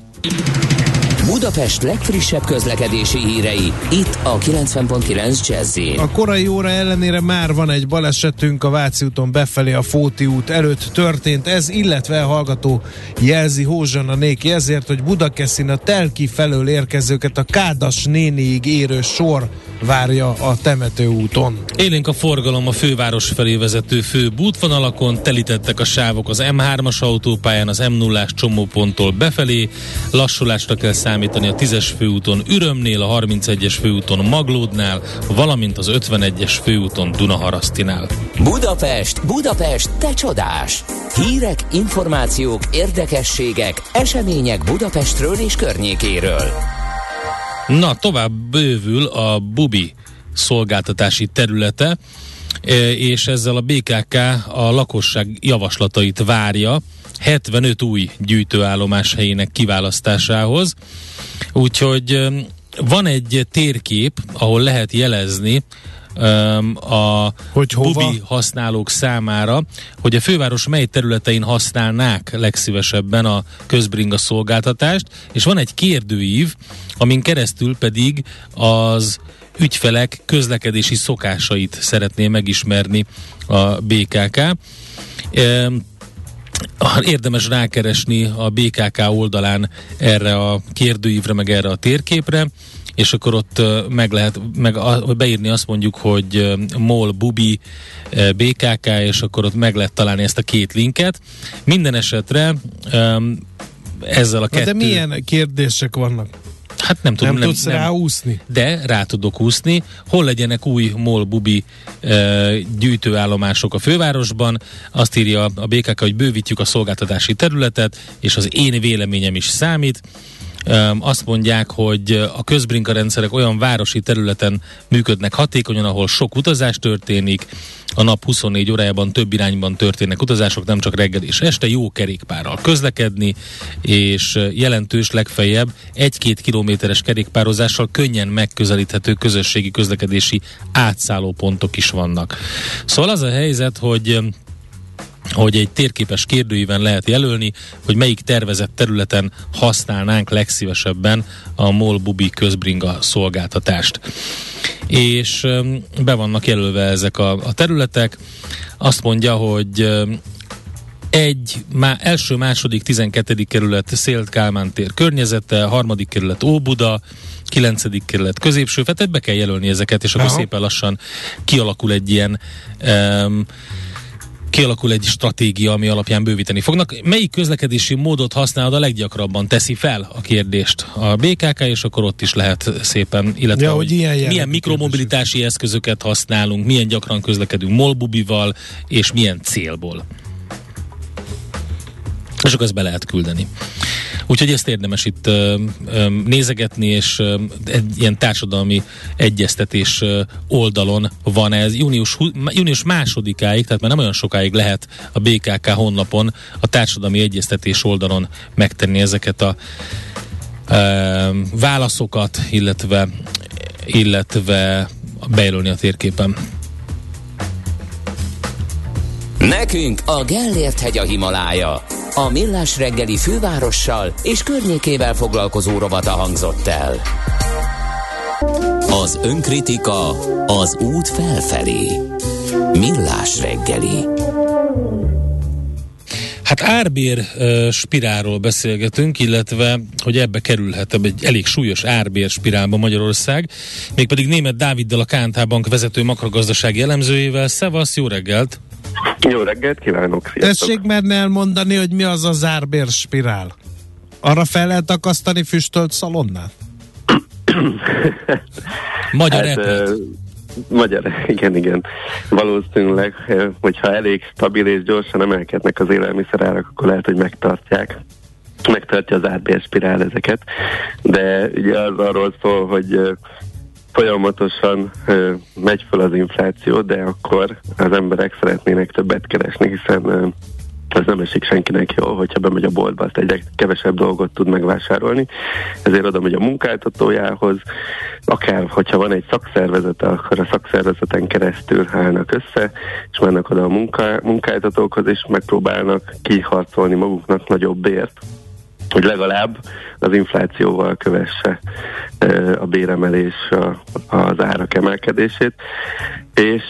Budapest legfrissebb közlekedési hírei, itt a 90.9 Jazzy. A korai óra ellenére már van egy balesetünk, a Váci úton befelé a Fóti út előtt történt ez, illetve a hallgató jelzi Hózsannanéki ezért, hogy Budakeszin a Telki felől érkezőket a Kádas néniig érő sor várja a Temető úton. Élénk a forgalom a főváros felé vezető főbb útvonalakon, telítettek a sávok az M3-as autópályán, az M0-as csomóponttól befelé, lassulásra kell számítani a 10-es főúton Ürömnél, a 31-es főúton Maglódnál, valamint az 51-es főúton Dunaharasztinál. Budapest, Budapest, te csodás! Hírek, információk, érdekességek, események Budapestről és környékéről. Na, tovább bővül a Bubi szolgáltatási területe, és ezzel a BKK a lakosság javaslatait várja 75 új gyűjtőállomás helyének kiválasztásához. Úgyhogy van egy térkép, ahol lehet jelezni a Bubi használók számára, hogy a főváros mely területein használnák legszívesebben a közbringa szolgáltatást, és van egy kérdőív, amin keresztül pedig az ügyfelek közlekedési szokásait szeretné megismerni a BKK. Érdemes rákeresni a BKK oldalán erre a kérdőívre, meg erre a térképre, és akkor ott meg lehet beírni azt mondjuk, hogy MOL Bubi BKK, és akkor ott meg lehet találni ezt a két linket. Minden esetre ezzel a kettő... De milyen kérdések vannak? Hát nem tudom. Nem tudsz ráúszni? De rá tudok úszni. Hol legyenek új MOL Bubi gyűjtőállomások a fővárosban? Azt írja a BKK, hogy bővítjük a szolgáltatási területet, és az én véleményem is számít. Azt mondják, hogy a közbrinkarendszerek olyan városi területen működnek hatékonyan, ahol sok utazás történik, a nap 24 órájában több irányban történnek utazások, nem csak reggel és este, jó kerékpárral közlekedni, és jelentős, legfeljebb 1-2 kilométeres kerékpározással könnyen megközelíthető közösségi közlekedési átszállópontok is vannak. Szóval az a helyzet, hogy egy térképes kérdőíven lehet jelölni, hogy melyik tervezett területen használnánk legszívesebben a MOL Bubi közbringa szolgáltatást. És be vannak jelölve ezek a területek. Azt mondja, hogy első, második, 12. kerület Szélt Kálmán tér környezete, harmadik kerület Óbuda, 9. kerület középső, tehát be kell jelölni ezeket, és akkor szépen lassan kialakul egy ilyen kialakul egy stratégia, ami alapján bővíteni fognak. Melyik közlekedési módot használod a leggyakrabban? Teszi fel a kérdést a BKK, és akkor ott is lehet szépen, illetve ja, hogy milyen mikromobilitási eszközöket használunk, milyen gyakran közlekedünk MOL Bubival, és milyen célból. És akkor ezt be lehet küldeni. Úgyhogy ezt érdemes itt nézegetni, és egy ilyen társadalmi egyeztetés oldalon van ez. Június 2-áig, tehát már nem olyan sokáig lehet a BKK honlapon a társadalmi egyeztetés oldalon megtenni ezeket a válaszokat, illetve bejelölni a térképen. Nekünk a Gellért-hegy a Himalája. A Millás reggeli fővárossal és környékével foglalkozó rovata hangzott el. Az önkritika az út felfelé. Millás reggeli. Hát árbér spirálról beszélgetünk, illetve, hogy ebbe kerülhet egy elég súlyos árbér spirálba Magyarország, mégpedig Németh Dáviddal, a KNH Bank vezető makrogazdasági elemzőjével. Szevasz, jó reggelt! Jó reggelt, kívánok! Sziasztok! Tessék merne elmondani, hogy mi az az árbérspirál? Arra fel lehet akasztani füstölt szalonnát? Magyar igen. Valószínűleg, hogyha elég stabil és gyorsan emelkednek az élelmiszerárak, akkor lehet, hogy megtartja az árbérspirál ezeket. De ugye az arról szól, hogy folyamatosan megy föl az infláció, de akkor az emberek szeretnének többet keresni, hiszen ez nem esik senkinek jól, hogyha bemegy a boltba, azt egyre kevesebb dolgot tud megvásárolni, ezért oda megy a munkáltatójához, akár hogyha van egy szakszervezete, akkor a szakszervezeten keresztül állnak össze, és mennek oda a munkáltatókhoz, és megpróbálnak kiharcolni maguknak nagyobb bért, hogy legalább az inflációval kövesse a béremelés az árak emelkedését, és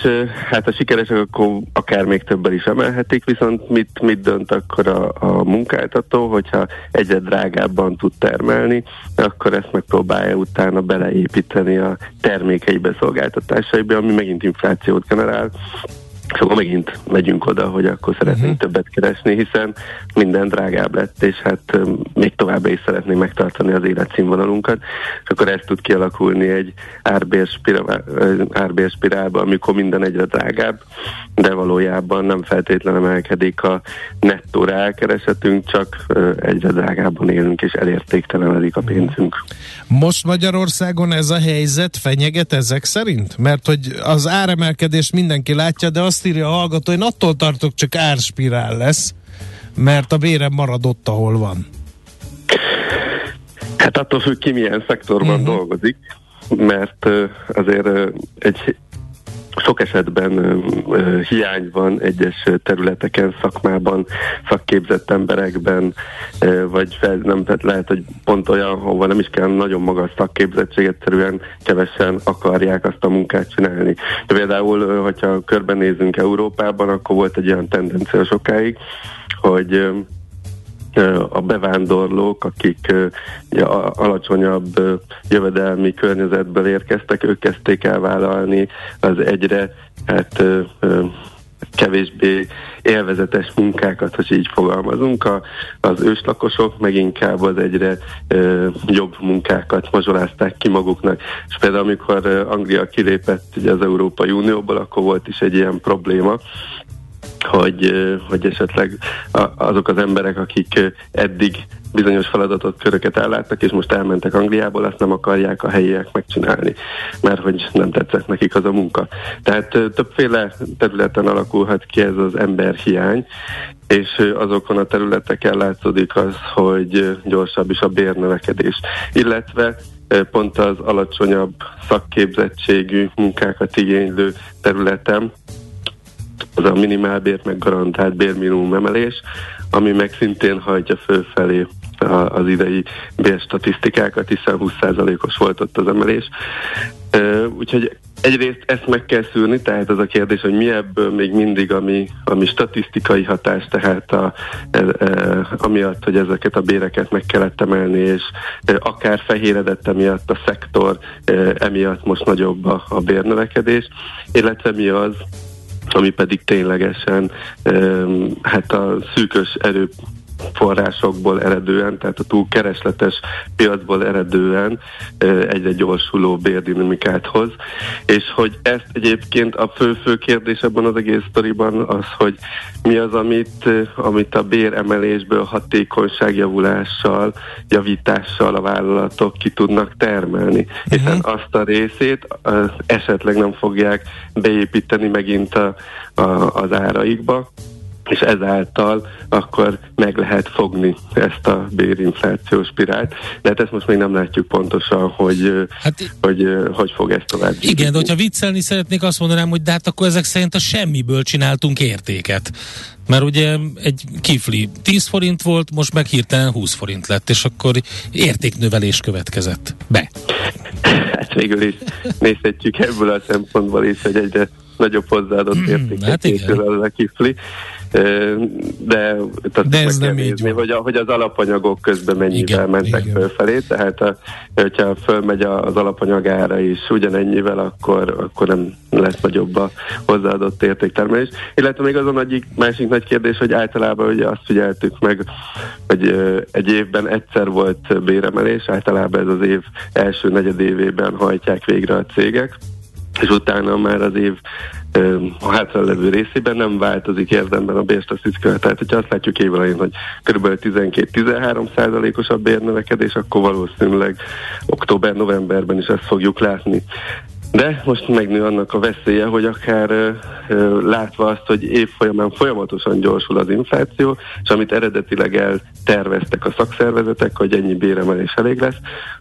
hát a sikeresek akkor akár még többel is emelhetik, viszont mit dönt akkor a munkáltató, hogyha egyre drágábban tud termelni, akkor ezt megpróbálja utána beleépíteni a termékeibe, szolgáltatásaiba, ami megint inflációt generál. Szóval megint megyünk oda, hogy akkor szeretnénk többet keresni, hiszen minden drágább lett, és hát még továbbra is szeretnénk megtartani az életszínvonalunkat, és akkor ez tud kialakulni egy árbérspirálba, amikor minden egyre drágább, de valójában nem feltétlenül emelkedik a nettó rákeresetünk, csak egyre drágábban élünk, és elértéktelenedik a pénzünk. Most Magyarországon ez a helyzet fenyeget ezek szerint? Mert hogy az áremelkedést mindenki látja, de azt írja a hallgató, én attól tartok, csak árspirál lesz, mert a bérem marad ott, ahol van. Hát attól függ, ki milyen szektorban dolgozik, mert azért egy Sok esetben hiány van egyes területeken, szakmában, szakképzett emberekben, vagy nem, lehet, hogy pont olyan, ahol nem is kell nagyon magas szakképzettség, egyszerűen kevesen akarják azt a munkát csinálni. De például, hogyha körbenézünk Európában, akkor volt egy olyan tendencia sokáig, hogy a bevándorlók, akik alacsonyabb jövedelmi környezetből érkeztek, ők kezdték el vállalni az egyre kevésbé élvezetes munkákat, hogy így fogalmazunk. Az őslakosok meg inkább az egyre jobb munkákat mazsolázták ki maguknak. És például amikor Anglia kilépett ugye, az Európai Unióból, akkor volt is egy ilyen probléma, hogy esetleg azok az emberek, akik eddig bizonyos feladatot, köröket elláttak, és most elmentek Angliából, azt nem akarják a helyiek megcsinálni, mert hogy nem tetszett nekik az a munka. Tehát többféle területen alakulhat ki ez az emberhiány, és azokon a területeken látszódik az, hogy gyorsabb is a bérnövekedés, illetve pont az alacsonyabb szakképzettségű munkákat igénylő területen az a minimálbér meg garantált bérminimum emelés, ami meg szintén hajtja fölfelé az idei bérstatisztikákat, hiszen 20%-os volt ott az emelés. Úgyhogy egyrészt ezt meg kell szűrni, tehát az a kérdés, hogy mi ebből még mindig, ami statisztikai hatás, tehát amiatt, hogy ezeket a béreket meg kellett emelni, és akár fehéredett emiatt a szektor, emiatt most nagyobb a bérnövekedés, illetve mi az, ami pedig ténylegesen a szűkös erőforrásokból eredően, tehát a túlkeresletes piacból eredően egyre gyorsuló bérdinamikát hoz. És hogy ezt egyébként a fő kérdés ebben az egész sztoriban az, hogy mi az, amit a béremelésből hatékonyságjavulással, javítással a vállalatok ki tudnak termelni. Hiszen azt a részét esetleg nem fogják beépíteni megint az áraikba, és ezáltal akkor meg lehet fogni ezt a bérinflációs spirált. De hát ezt most még nem látjuk pontosan, hogy fog ezt tovább. Igen, de hogyha viccelni szeretnék, azt mondanám, hogy de hát akkor ezek szerint a semmiből csináltunk értéket. Mert ugye egy kifli 10 forint volt, most meg hirtelen 20 forint lett, és akkor értéknövelés következett be. Hát végül is nézhetjük ebből a szempontból is, hogy egyre nagyobb hozzáadott értékesítől az a kifli. De ez nem így nézni, hogy az alapanyagok közben mennyivel mentek fölfelé, tehát hogyha fölmegy az alapanyag ára is ugyanennyivel, akkor nem lesz nagyobb a hozzáadott értéktermelés. Illetve még azon másik nagy kérdés, hogy általában ugye azt figyeltük meg, hogy egy évben egyszer volt béremelés, általában ez az év első negyedévében hajtják végre a cégek, és utána már az év a hátralevő részében nem változik érdemben a bérstatisztika. Tehát, hogyha azt látjuk évelején, hogy kb. 12-13%-os a bérnövekedés, akkor valószínűleg október-novemberben is ezt fogjuk látni. De most megnő annak a veszélye, hogy akár látva azt, hogy évfolyamán folyamatosan gyorsul az infláció, és amit eredetileg elterveztek a szakszervezetek, hogy ennyi béremelés elég lesz,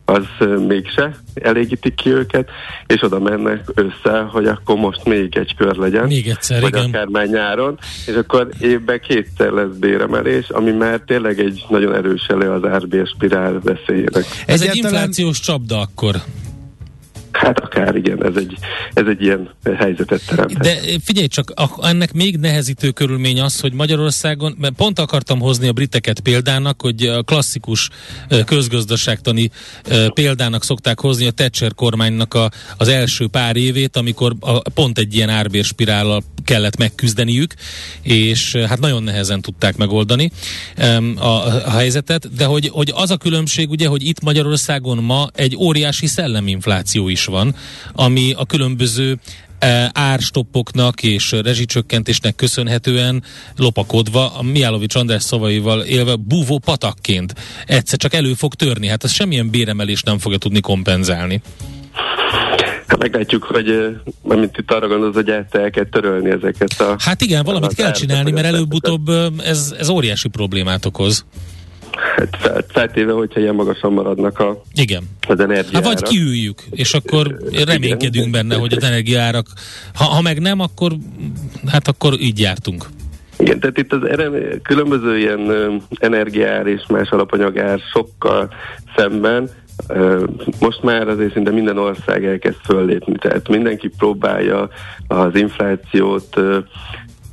az mégse elégítik ki őket, és oda mennek össze, hogy akkor most még egy kör legyen, még egyszer, vagy igen, akár már nyáron, és akkor évben kétszer lesz béremelés, ami már tényleg egy nagyon erős elő az árbérspirál veszélyének. Ez egy inflációs csapda akkor. Hát akár igen, ez egy ilyen helyzetet teremt. De figyelj csak, ennek még nehezítő körülmény az, hogy Magyarországon, mert pont akartam hozni a briteket példának, hogy a klasszikus közgazdaságtani példának szokták hozni a Thatcher kormánynak az első pár évét, amikor pont egy ilyen árbérspirállal kellett megküzdeniük, és hát nagyon nehezen tudták megoldani a helyzetet, de hogy az a különbség ugye, hogy itt Magyarországon ma egy óriási szelleminfláció is van, ami a különböző árstoppoknak és rezsicsökkentésnek köszönhetően lopakodva, a Mihálovics András szavaival élve búvó patakként egyszer csak elő fog törni. Hát ez semmilyen béremelés nem fogja tudni kompenzálni. Meglátjuk, hogy amit itt arra gondolsz, hogy el kell törölni ezeket a... Hát igen, valamit kell csinálni, mert előbb-utóbb ez óriási problémát okoz. Feltéve, hogyha ilyen magasan maradnak az energiaárak. Hát vagy kiüljük, és akkor reménykedünk benne, hogy az energiaárak, ha meg nem, akkor így jártunk. Igen, tehát itt az különböző ilyen energiaár és más alapanyagár sokkal szemben most már azért szinte minden ország elkezd föllépni, tehát mindenki próbálja az inflációt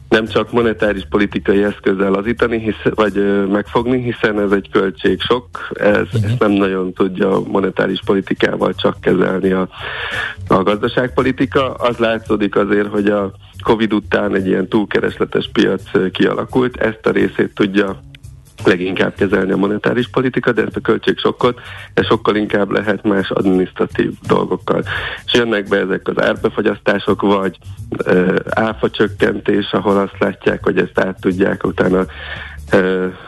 nem csak monetáris politikai eszközzel lazítani, vagy megfogni, hiszen ez egy költségsok, ezt nem nagyon tudja monetáris politikával csak kezelni a gazdaságpolitika. Az látszódik azért, hogy a Covid után egy ilyen túlkeresletes piac kialakult, ezt a részét tudja leginkább kezelni a monetáris politika, de ezt a költségsokkot sokkal inkább lehet más adminisztratív dolgokkal. És jönnek be ezek az árbefogyasztások, vagy áfa csökkentés, ahol azt látják, hogy ezt át tudják utána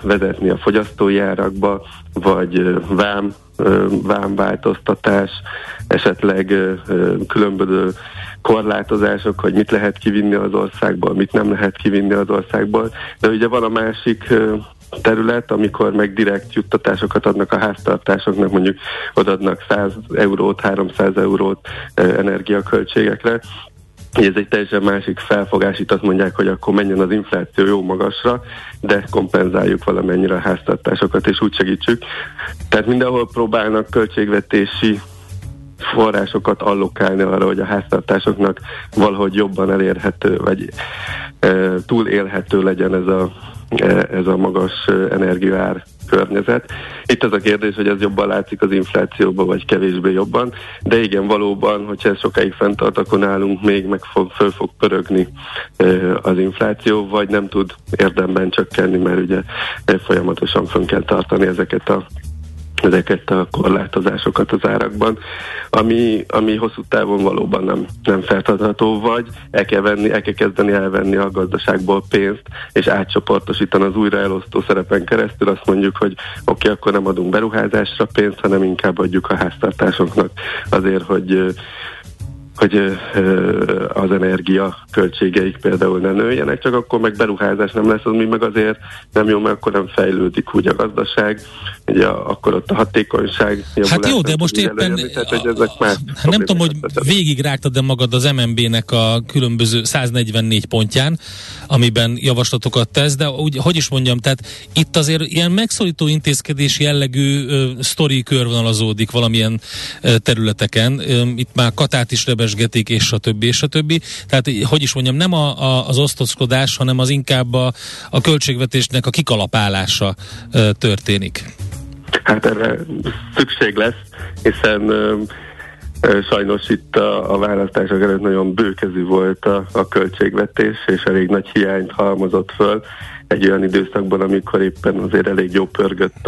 vezetni a fogyasztói árakba, vagy vámváltoztatás, esetleg különböző korlátozások, hogy mit lehet kivinni az országból, mit nem lehet kivinni az országból. De ugye van a másik terület, amikor meg direkt juttatásokat adnak a háztartásoknak, mondjuk odaadnak 100 eurót, 300 eurót energiaköltségekre. Ez egy teljesen másik felfogás, itt azt mondják, hogy akkor menjen az infláció jó magasra, de kompenzáljuk valamennyire a háztartásokat, és úgy segítsük. Tehát mindenhol próbálnak költségvetési forrásokat allokálni arra, hogy a háztartásoknak valahogy jobban elérhető, vagy túlélhető legyen ez a magas energiaár környezet. Itt az a kérdés, hogy ez jobban látszik az inflációban, vagy kevésbé jobban, de igen, valóban, hogyha ez sokáig fenntart, akkor nálunk még föl fog pörögni az infláció, vagy nem tud érdemben csökkenni, mert ugye folyamatosan fönn kell tartani ezeket a korlátozásokat az árakban, ami hosszú távon valóban nem fenntartható, vagy el kell kezdeni elvenni a gazdaságból pénzt, és átcsoportosítani az újraelosztó szerepen keresztül, azt mondjuk, hogy oké, akkor nem adunk beruházásra pénzt, hanem inkább adjuk a háztartásoknak azért, hogy az energia költségeik például ne nőjenek, csak akkor meg beruházás nem lesz, ami meg azért nem jó, mert akkor nem fejlődik úgy a gazdaság, ugye akkor ott a hatékonyság javulás. Hát jó, de most éppen nem tudom, hogy végigrágtad-e magad az MNB-nek a különböző 144 pontján, amiben javaslatokat tesz, de úgy, hogy is mondjam, tehát itt azért ilyen megszorító intézkedés jellegű sztori körvonalazódik valamilyen területeken. Itt már Katát is besgetik, és a többi, és a többi. Tehát, hogy is mondjam, nem az osztozkodás, hanem az inkább a költségvetésnek a kikalapálása történik. Hát erre szükség lesz, hiszen sajnos itt a választások előtt nagyon bőkezű volt a költségvetés, és elég nagy hiányt halmozott föl egy olyan időszakban, amikor éppen azért elég jó pörgött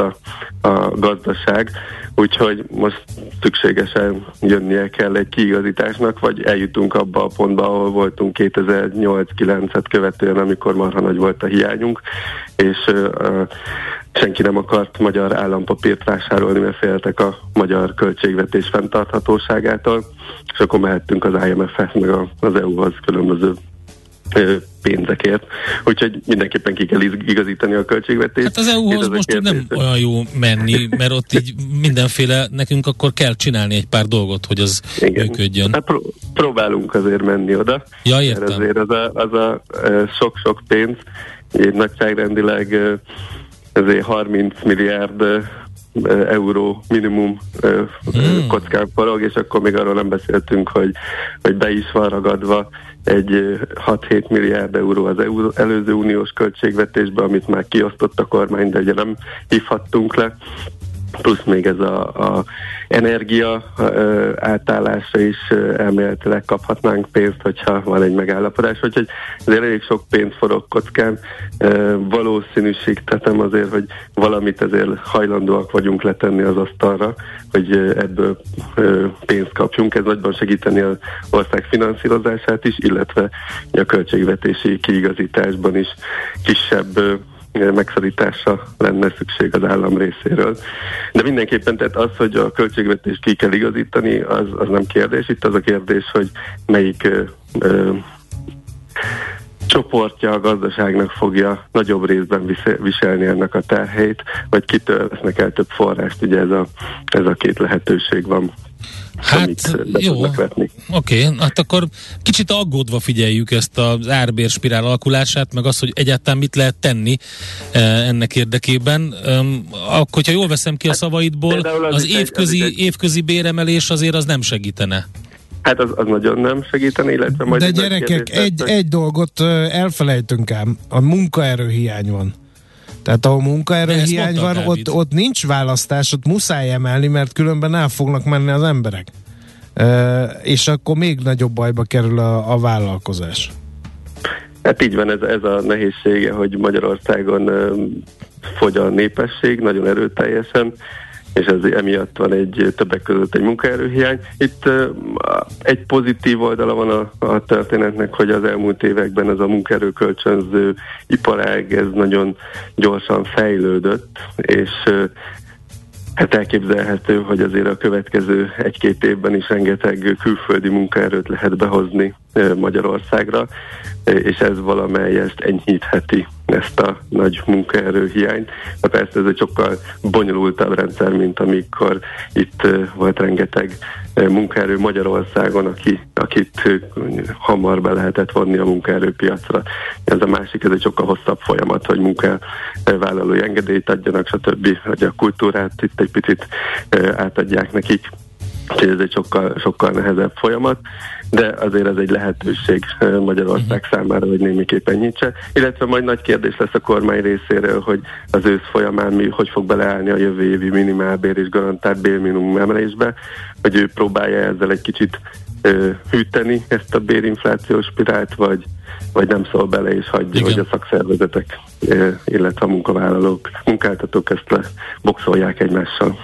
a gazdaság, úgyhogy most szükségesen jönnie kell egy kiigazításnak, vagy eljutunk abba a pontba, ahol voltunk 2008-9-et követően, amikor marha nagy volt a hiányunk, és senki nem akart magyar állampapírt vásárolni, mert féltek a magyar költségvetés fenntarthatóságától, és akkor mehettünk az IMF-hez, meg az EU-hoz különböző pénzekért. Úgyhogy mindenképpen ki kell igazítani a költségvetést. Hát az EU-hoz most nem olyan jó menni, mert ott így mindenféle, nekünk akkor kell csinálni egy pár dolgot, hogy az működjön. Hát próbálunk azért menni oda. Ja, értem. Azért az a sok-sok pénz, egy nagyságrendileg ezért 30 milliárd euró minimum kockán forog, és akkor még arról nem beszéltünk, hogy be is van ragadva egy 6-7 milliárd euró az előző uniós költségvetésbe, amit már kiosztott a kormány, de ugye nem hívhattunk le. Plusz még ez a energia átállásra is elméletileg kaphatnánk pénzt, hogyha van egy megállapodás, úgyhogy azért elég sok pénz forog kockán, valószínűsíthetem azért, hogy valamit azért hajlandóak vagyunk letenni az asztalra, hogy ebből pénzt kapjunk, ez nagyban segíteni az ország finanszírozását is, illetve a költségvetési kiigazításban is kisebb megszorításra lenne szükség az állam részéről. De mindenképpen tehát az, hogy a költségvetést ki kell igazítani, az nem kérdés. Itt az a kérdés, hogy melyik csoportja a gazdaságnak fogja nagyobb részben viselni ennek a terheit, vagy kitől vesznek el több forrást, ugye ez a két lehetőség van. Hát jó, oké, hát akkor kicsit aggódva figyeljük ezt az árbérspirál alakulását, meg azt, hogy egyáltalán mit lehet tenni ennek érdekében. Akkor, ha jól veszem ki a szavaidból, az évközi béremelés azért az nem segítene. Hát az nagyon nem segíteni, illetve majd... De gyerekek, egy dolgot elfelejtünk ám, a munkaerőhiány van. Tehát ahol munkaerőhiány van, ott nincs választás, ott muszáj emelni, mert különben el fognak menni az emberek. És akkor még nagyobb bajba kerül a vállalkozás. Hát így van, ez a nehézsége, hogy Magyarországon fogy a népesség nagyon erőteljesen, és ez emiatt van többek között egy munkaerőhiány. Itt egy pozitív oldala van a történetnek, hogy az elmúlt években ez a munkaerőkölcsönző iparág, ez nagyon gyorsan fejlődött, és hát elképzelhető, hogy azért a következő egy-két évben is rengeteg külföldi munkaerőt lehet behozni Magyarországra, és ez valamelyest enyhítheti ezt a nagy munkaerőhiányt. Hát persze ez egy sokkal bonyolultabb rendszer, mint amikor itt volt rengeteg munkaerő Magyarországon, akit hamar be lehetett vonni a munkaerőpiacra. Ez a másik, ez egy sokkal hosszabb folyamat, hogy munkavállalói engedélyt adjanak, stb., hogy a kultúrát itt egy picit átadják nekik. Úgyhogy ez egy sokkal nehezebb folyamat, de azért ez egy lehetőség Magyarország számára, hogy némiképpen nyitsa. Illetve majd nagy kérdés lesz a kormány részéről, hogy az ősz folyamán hogy fog beleállni a jövő évi minimálbér és garantált bérminimum emelésbe, hogy ő próbálja ezzel egy kicsit hűteni ezt a bérinflációs spirált, vagy nem szól bele és hagyja, hogy a szakszervezetek, illetve a munkáltatók ezt boxolják egymással.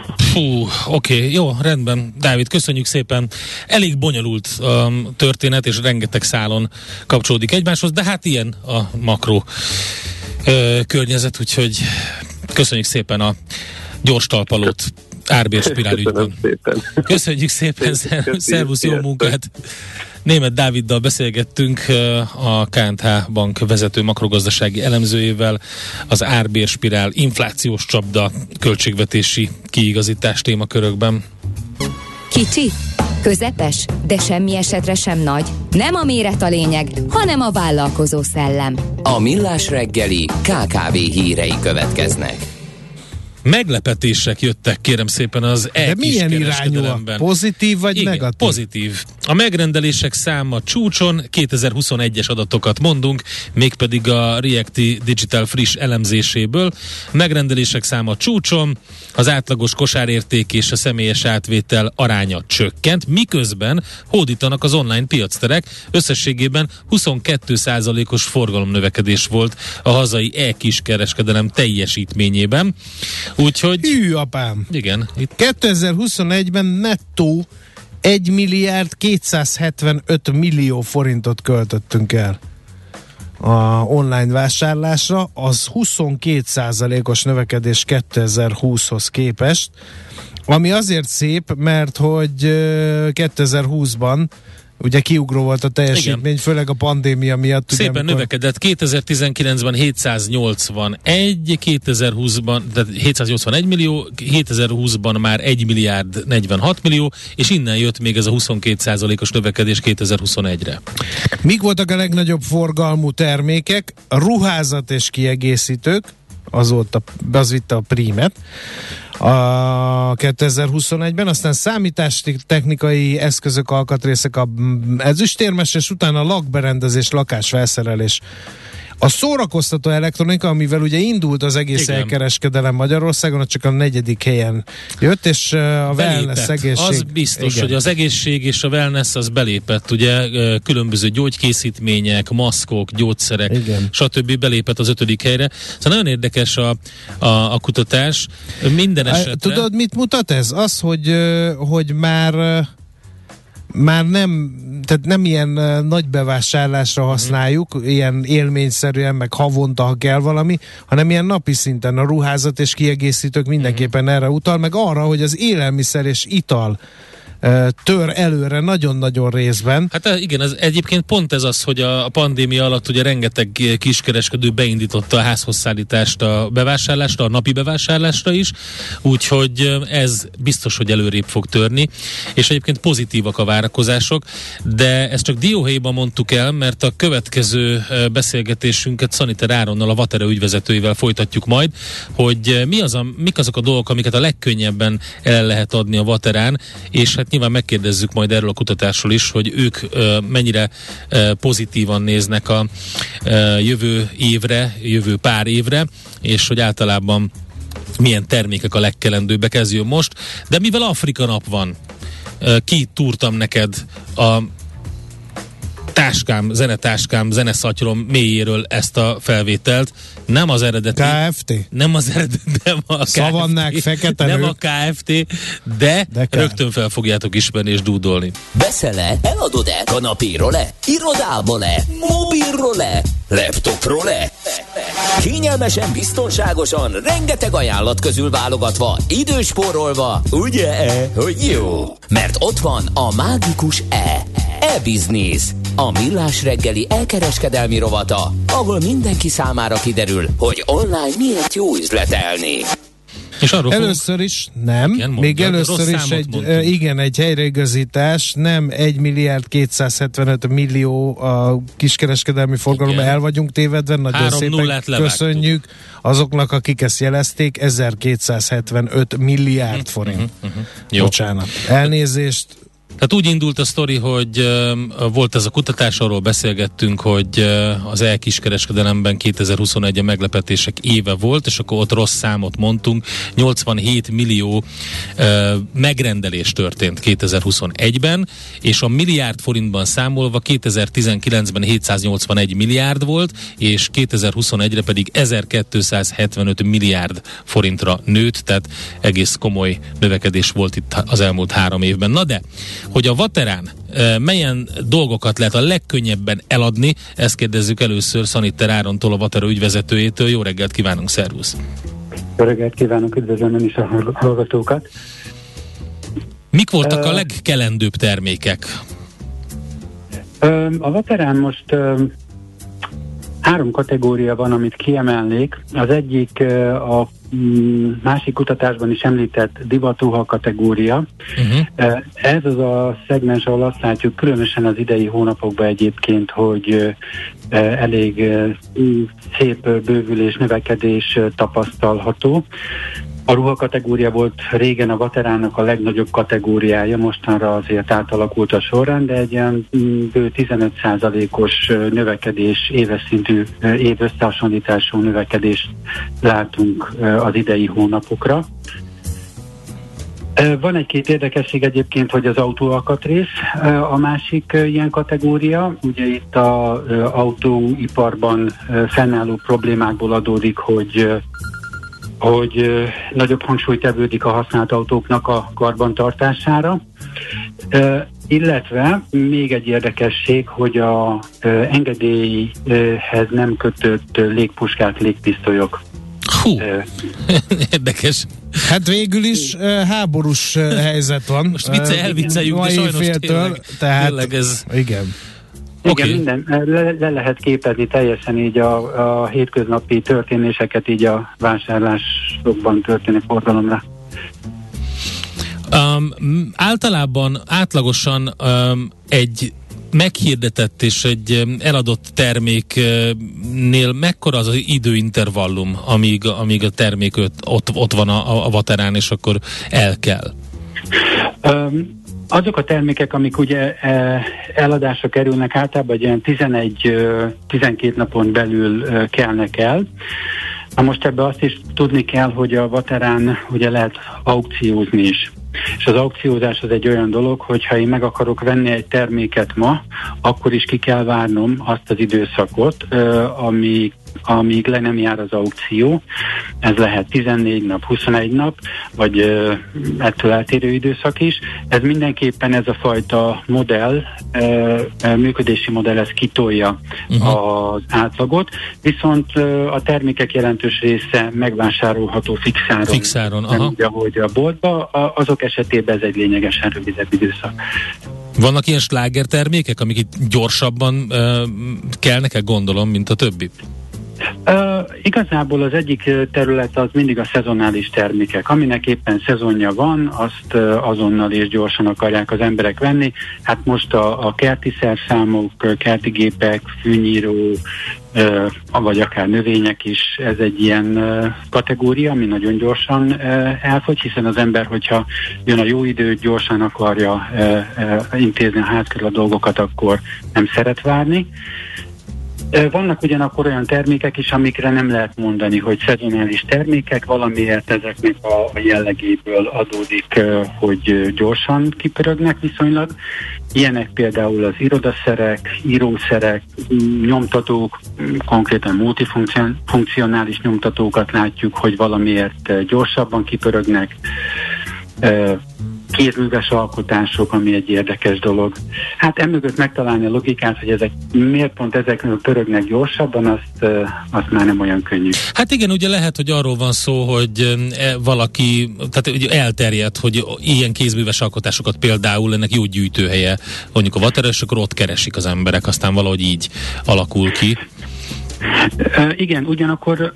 Oké, jó, rendben. Dávid, köszönjük szépen. Elég bonyolult történet, és rengeteg szálon kapcsolódik egymáshoz, de hát ilyen a makro környezet, úgyhogy köszönjük szépen a gyors talpalót. Árbérspirál ügyben. Köszönjük szépen, szervusz, jó munkát! Németh Dáviddal beszélgettünk, a KNH Bank vezető makrogazdasági elemzőjével az árbérspirál, inflációs csapda, költségvetési kiigazítás témakörökben. Kicsi, közepes, de semmi esetre sem nagy. Nem a méret a lényeg, hanem a vállalkozó szellem. A Millás reggeli KKV hírei következnek. Meglepetések jöttek, kérem szépen, az e-kiskereskedelemben. Pozitív vagy negatív? Pozitív. A megrendelések száma csúcson, 2021-es adatokat mondunk, mégpedig a Reacti Digital friss elemzéséből. Megrendelések száma csúcson, az átlagos kosárérték és a személyes átvétel aránya csökkent, miközben hódítanak az online piacterek. Összességében 22%-os forgalomnövekedés volt a hazai e-kiskereskedelem teljesítményében. Úgyhogy... Hű, apám! Igen. Itt. 2021-ben nettó 1.275 millió forintot költöttünk el a online vásárlásra, az 22%-os növekedés 2020-hoz képest, ami azért szép, mert hogy 2020-ban ugye kiugró volt a teljesítmény, igen, főleg a pandémia miatt. Szépen ugye, növekedett. 2019-ben 781, 2020-ban, tehát 781 millió, 2020-ban már 1 milliárd 46 millió, és innen jött még ez a 22%-os növekedés 2021-re. Mik voltak a legnagyobb forgalmú termékek? Ruházat és kiegészítők, az vitte a prímet a 2021-ben, aztán számítástechnikai eszközök, alkatrészek, a ezüstérmes, és utána lakberendezés, lakásfelszerelés. A szórakoztató elektronika, amivel ugye indult az egész elkereskedelem Magyarországon, csak a 4. helyen jött, és a wellness egészség. Az biztos, igen, hogy az egészség és a wellness az belépett, ugye különböző gyógykészítmények, maszkok, gyógyszerek, igen, stb. Belépett az 5. helyre. Szóval nagyon érdekes a kutatás. Minden esetre... Tudod, mit mutat ez? Az, hogy már nem, tehát nem ilyen nagy bevásárlásra használjuk, ilyen élményszerűen, meg havonta, ha kell valami, hanem ilyen napi szinten a ruházat és kiegészítők mindenképpen erre utal, meg arra, hogy az élelmiszer és ital tör előre nagyon-nagyon részben. Hát igen, ez egyébként pont ez az, hogy a pandémia alatt ugye rengeteg kiskereskedő beindította a házhozszállítást, a bevásárlásra, a napi bevásárlásra is, úgyhogy ez biztos, hogy előrébb fog törni, és egyébként pozitívak a várakozások, de ezt csak dióhéjban mondtuk el, mert a következő beszélgetésünket Szaniter Áronnal, a Vatera ügyvezetőivel folytatjuk majd, hogy mik azok a dolgok, amiket a legkönnyebben el lehet adni a Vaterán, és hát nyilván megkérdezzük majd erről a kutatásról is, hogy ők mennyire pozitívan néznek a jövő évre, jövő pár évre, és hogy általában milyen termékek a legkelendőbbek, ez jön most. De mivel Afrika nap van, kitúrtam neked a táskám, zenetáskám, zeneszatyrom mélyéről ezt a felvételt. Nem az eredeti. KFT? Nem az eredeti, nem a KFT. Szavannák, fekete nem a KFT, de rögtön fel fogjátok ismerni és dúdolni. Veszel-e? Eladod-e? Kanapéról-e? Irodából-e? Mobilról-e? Laptopról-e? Kényelmesen, biztonságosan, rengeteg ajánlat közül válogatva, időspórolva, ugye-e, hogy jó? Mert ott van a mágikus E. E-Business. A Millás reggeli elkereskedelmi rovata, ahol mindenki számára kiderül, hogy online miért jó üzletelni. És először is, nem, igen, még először is egy helyreigazítás, nem 1 milliárd 275 millió a kiskereskedelmi forgalom, el vagyunk tévedve, nagyon szépen köszönjük azoknak, akik ezt jelezték, 1275 milliárd forint. Bocsánat, elnézést. Tehát úgy indult a sztori, hogy volt ez a kutatás, arról beszélgettünk, hogy az elkiskereskedelemben 2021 a meglepetések éve volt, és akkor ott rossz számot mondtunk, 87 millió megrendelés történt 2021-ben, és a milliárd forintban számolva 2019-ben 781 milliárd volt, és 2021-re pedig 1275 milliárd forintra nőtt, tehát egész komoly növekedés volt itt az elmúlt 3 évben. Na de hogy a Vaterán melyen dolgokat lehet a legkönnyebben eladni, ezt kérdezzük először Szaniter Árontól, a Vatera ügyvezetőjétől. Jó reggelt kívánunk, szervusz! Jó reggelt kívánok, üdvözlöm én is a hallgatókat! Mik voltak a legkelendőbb termékek? A Vaterán most 3 kategória van, amit kiemelnék. Az egyik a másik kutatásban is említett divatuha kategória. Uh-huh. Ez az a szegmens, ahol azt látjuk, különösen az idei hónapokban egyébként, hogy elég szép bővülés, növekedés tapasztalható. A ruha kategória volt régen a Vaterának a legnagyobb kategóriája, mostanra azért átalakult a sorrend, de egy ilyen 15%-os növekedés, éves szintű, év összehasonlítású növekedést látunk az idei hónapokra. Van egy-két érdekesség egyébként, hogy az autóalkatrész a másik ilyen kategória. Ugye itt az autóiparban fennálló problémákból adódik, hogy nagyobb hangsúly tevődik a használt autóknak a karbantartására. Illetve még egy érdekesség, hogy az engedélyhez nem kötött légpuskák, légpisztolyok. Hú, érdekes. Hát végül is háborús helyzet van. Most elvicceljük, de sajnos tényleg ez... Igen. Okay. Igen, minden, le lehet képezni teljesen így a hétköznapi történéseket, így a vásárlásokban történő forgalomra. Általában, átlagosan egy meghirdetett és egy eladott terméknél mekkora az időintervallum, amíg a termék ott van a Vaterán, és akkor el kell? Azok a termékek, amik ugye eladásra kerülnek, általában egy ilyen 11-12 napon belül kelnek el. Na most ebbe azt is tudni kell, hogy a Vaterán ugye lehet aukciózni is. És az aukciózás az egy olyan dolog, hogy ha én meg akarok venni egy terméket ma, akkor is ki kell várnom azt az időszakot, amíg le nem jár az aukció. ez lehet 14 nap, 21 nap, vagy ettől eltérő időszak is. Ez mindenképpen ez a fajta modell, működési modell, ez kitolja az átlagot, viszont a termékek jelentős része megvásárolható fixáron, úgy, ahogy a boltba, azok esetében ez egy lényegesen rövidebb időszak. Vannak ilyen sláger termékek, amik itt gyorsabban kelnek-e, gondolom, mint a többi? Igazából az egyik terület az mindig a szezonális termékek. Aminek éppen szezonja van, azt azonnal és gyorsan akarják az emberek venni. Hát most a kerti szerszámok, kerti gépek, fűnyíró, vagy akár növények is, ez egy ilyen kategória, ami nagyon gyorsan elfogy, hiszen az ember, hogyha jön a jó idő, gyorsan akarja intézni a ház körül a dolgokat, akkor nem szeret várni. Vannak ugyanakkor olyan termékek is, amikre nem lehet mondani, hogy szezonális termékek, valamiért ezeknek a jellegéből adódik, hogy gyorsan kipörögnek viszonylag. Ilyenek például az irodaszerek, írószerek, nyomtatók, konkrétan multifunkcionális nyomtatókat látjuk, hogy valamiért gyorsabban kipörögnek. Kézműves alkotások, ami egy érdekes dolog. Hát emögött megtalálni a logikát, hogy ezek miért pont ezeknél pörögnek gyorsabban, azt már nem olyan könnyű. Hát igen, ugye lehet, hogy arról van szó, hogy valaki, tehát elterjedt, hogy ilyen kézműves alkotásokat például ennek jó gyűjtőhelye, mondjuk a Vatera, és akkor ott keresik az emberek, aztán valahogy így alakul ki. Igen, ugyanakkor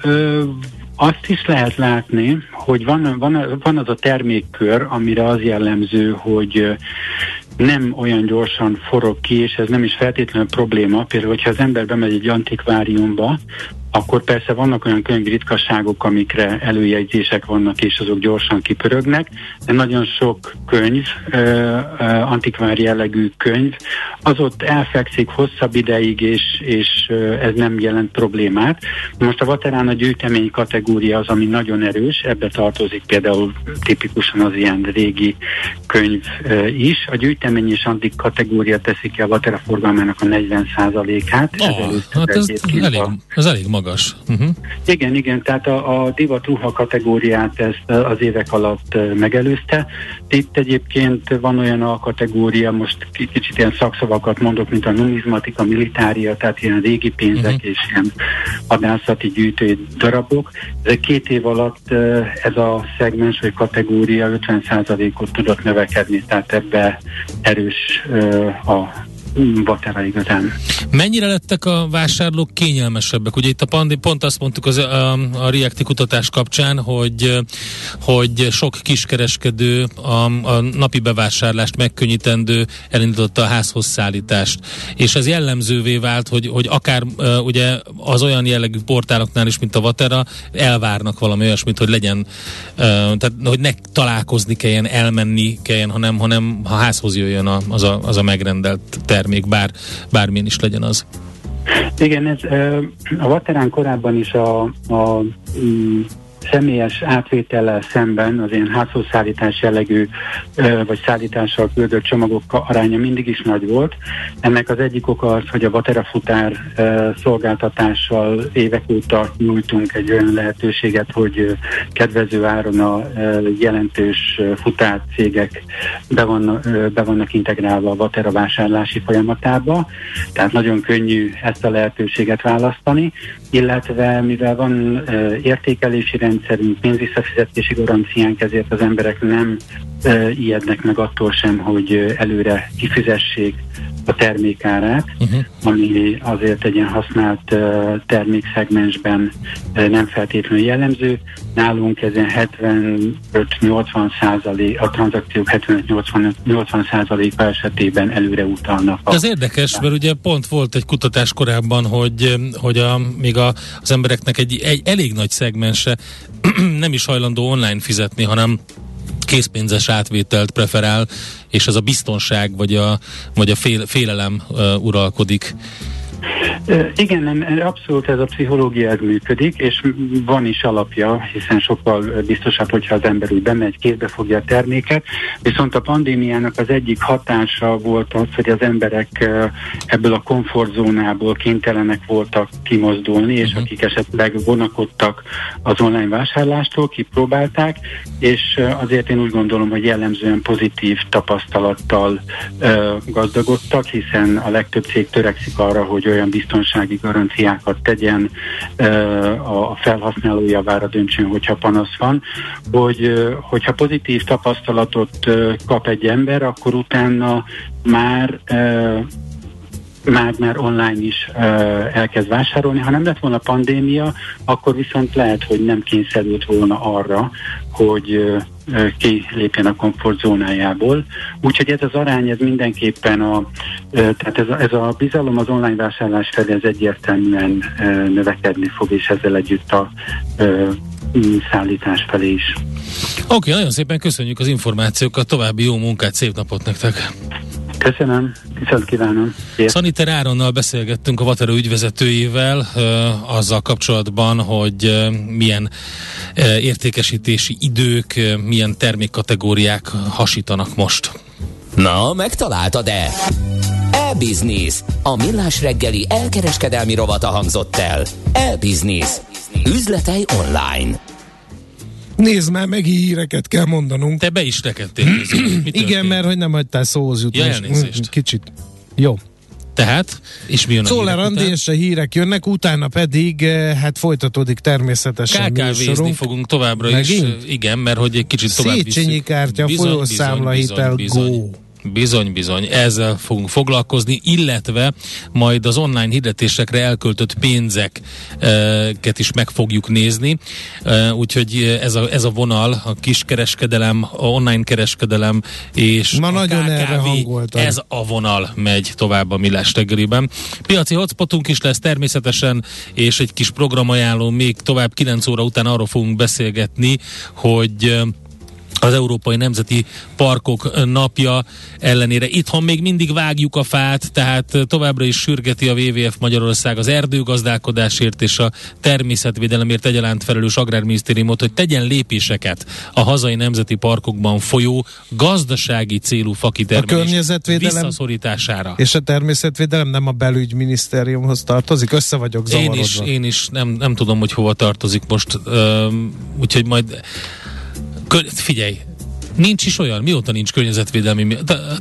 azt is lehet látni, hogy van az a termékkör, amire az jellemző, hogy nem olyan gyorsan forog ki, és ez nem is feltétlenül probléma. Például, hogyha az ember bemegy egy antikváriumba, akkor persze vannak olyan könyvritkaságok, amikre előjegyzések vannak, és azok gyorsan kipörögnek, de nagyon sok könyv, antikvári jellegű könyv, az ott elfekszik hosszabb ideig, és ez nem jelent problémát. Most a Vaterán a gyűjtemény kategória az, ami nagyon erős, ebbe tartozik például tipikusan az ilyen régi könyv is. A gyűjtemény és antik kategória teszik ki a Vatera forgalmának a 40%-át. Ez elég maga. Uh-huh. Igen, tehát a divatruha kategóriát ezt az évek alatt megelőzte. Itt egyébként van olyan a kategória, most kicsit ilyen szakszavakat mondok, mint a numizmatika, militária, tehát ilyen régi pénzek és ilyen hadászati gyűjtői darabok. Ez 2 év alatt ez a szegmens vagy kategória 50%-ot tudott növekedni, tehát ebbe erős a Vatera igazán. Mennyire lettek a vásárlók kényelmesebbek? Ugye itt pont azt mondtuk a Riekti kutatás kapcsán, hogy sok kiskereskedő a napi bevásárlást megkönnyítendő elindította a házhoz szállítást. És ez jellemzővé vált, hogy akár ugye az olyan jellegű portáloknál is, mint a Vatera, elvárnak valami olyasmit, hogy legyen, tehát hogy ne találkozni kelljen, elmenni kelljen, hanem a házhoz jöjjön az a megrendelt termék. Még bármilyen is legyen az. Igen, ez a Vaterán korábban is a személyes átvétellel szemben az ilyen házhoz szállítás jellegű vagy szállítással küldött csomagok aránya mindig is nagy volt. Ennek az egyik oka az, hogy a Vatera futár szolgáltatással évek óta nyújtunk egy olyan lehetőséget, hogy kedvező áron a jelentős futár cégek be vannak integrálva a Vatera vásárlási folyamatába, tehát nagyon könnyű ezt a lehetőséget választani, illetve mivel van értékelési rendszerünk, pénzvisszafizetési garanciánk, ezért az emberek nem ijednek meg attól sem, hogy előre kifizessék a termékárát, ami azért egy ilyen használt termékszegmensben nem feltétlenül jellemző. Nálunk ezen 75-80% a tranzakciók 75-80%-a esetében előre utalnak. Ez érdekes, mert ugye pont volt egy kutatás korábban, hogy még az embereknek egy elég nagy szegmense nem is hajlandó online fizetni, hanem készpénzes átvételt preferál, és ez a biztonság vagy a félelem uralkodik. Igen, nem, abszolút ez a pszichológia, ez működik, és van is alapja, hiszen sokkal biztosabb, hogyha az ember úgy bemegy, kézbe fogja a terméket, viszont a pandémiának az egyik hatása volt az, hogy az emberek ebből a komfortzónából kénytelenek voltak kimozdulni, és akik esetleg vonakodtak az online vásárlástól, kipróbálták, és azért én úgy gondolom, hogy jellemzően pozitív tapasztalattal gazdagodtak, hiszen a legtöbb cég törekszik arra, hogy olyan biztonsági garanciákat tegyen, a felhasználó javára döntsön, hogyha panasz van, hogyha pozitív tapasztalatot kap egy ember, akkor utána már online is elkezd vásárolni. Ha nem lett volna pandémia, akkor viszont lehet, hogy nem kényszerült volna arra, hogy kilépjen a komfortzónájából. Úgyhogy ez az arány, ez mindenképpen tehát ez a bizalom az online vásárlás felé, ez egyértelműen növekedni fog, és ezzel együtt a szállítás felé is. Oké, nagyon szépen köszönjük az információkat, további jó munkát, szép napot nektek! Köszönöm, viszont kívánom. Szaniter Áronnal beszélgettünk, a Vatera ügyvezetőjével, azzal kapcsolatban, hogy milyen értékesítési idők, milyen termékkategóriák hasítanak most. Na, megtaláltad-e? E-Business. A Millás reggeli elkereskedelmi rovata hangzott el. E-Business. Üzletei online. Nézd már, megint híreket kell mondanunk. Te be is rekedtél. Igen, mert hogy nem hagytál szóhoz jutni. Elnézést. Kicsit. Jó. Tehát, és mi jön a hírek után? Szóla és a hírek jönnek, utána pedig hát folytatódik természetesen KKV-zni fogunk továbbra megint? Is. Igen, mert hogy egy kicsit tovább viszünk. Széchenyi kártya, folyószámla, hitel, go. Bizony, ezzel fogunk foglalkozni, illetve majd az online hirdetésekre elköltött pénzeket is meg fogjuk nézni, úgyhogy ez a vonal, a kiskereskedelem, a online kereskedelem és ma a KKV, ez a vonal megy tovább a Millás reggeliben. Piaci hotspotunk is lesz természetesen, és egy kis programajánló még tovább 9 óra után arról fogunk beszélgetni, hogy az Európai Nemzeti Parkok napja ellenére itthon még mindig vágjuk a fát, tehát továbbra is sürgeti a WWF Magyarország az erdőgazdálkodásért és a természetvédelemért egyaránt felelős Agrárminisztériumot, hogy tegyen lépéseket a hazai nemzeti parkokban folyó gazdasági célú fakitermelés visszaszorítására. És a természetvédelem nem a belügyminisztériumhoz tartozik? Össze vagyok zavarodva. Én is nem tudom, hogy hova tartozik most, úgyhogy majd figyelj, nincs is olyan, mióta nincs környezetvédelmi,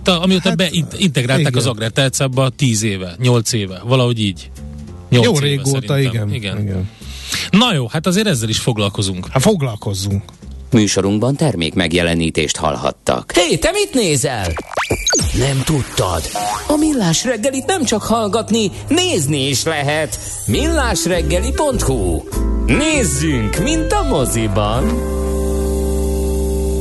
amióta beintegrálták az agrártárcába 10 éve, 8 éve, valahogy így. Jó régóta, igen. Na jó, hát azért ezzel is foglalkozunk. Hát foglalkozzunk. Műsorunkban termék megjelenítést hallhattak. Hé, te mit nézel? Nem tudtad? A Millás reggelit nem csak hallgatni, nézni is lehet. Millásreggeli.hu. Nézzünk, mint a moziban.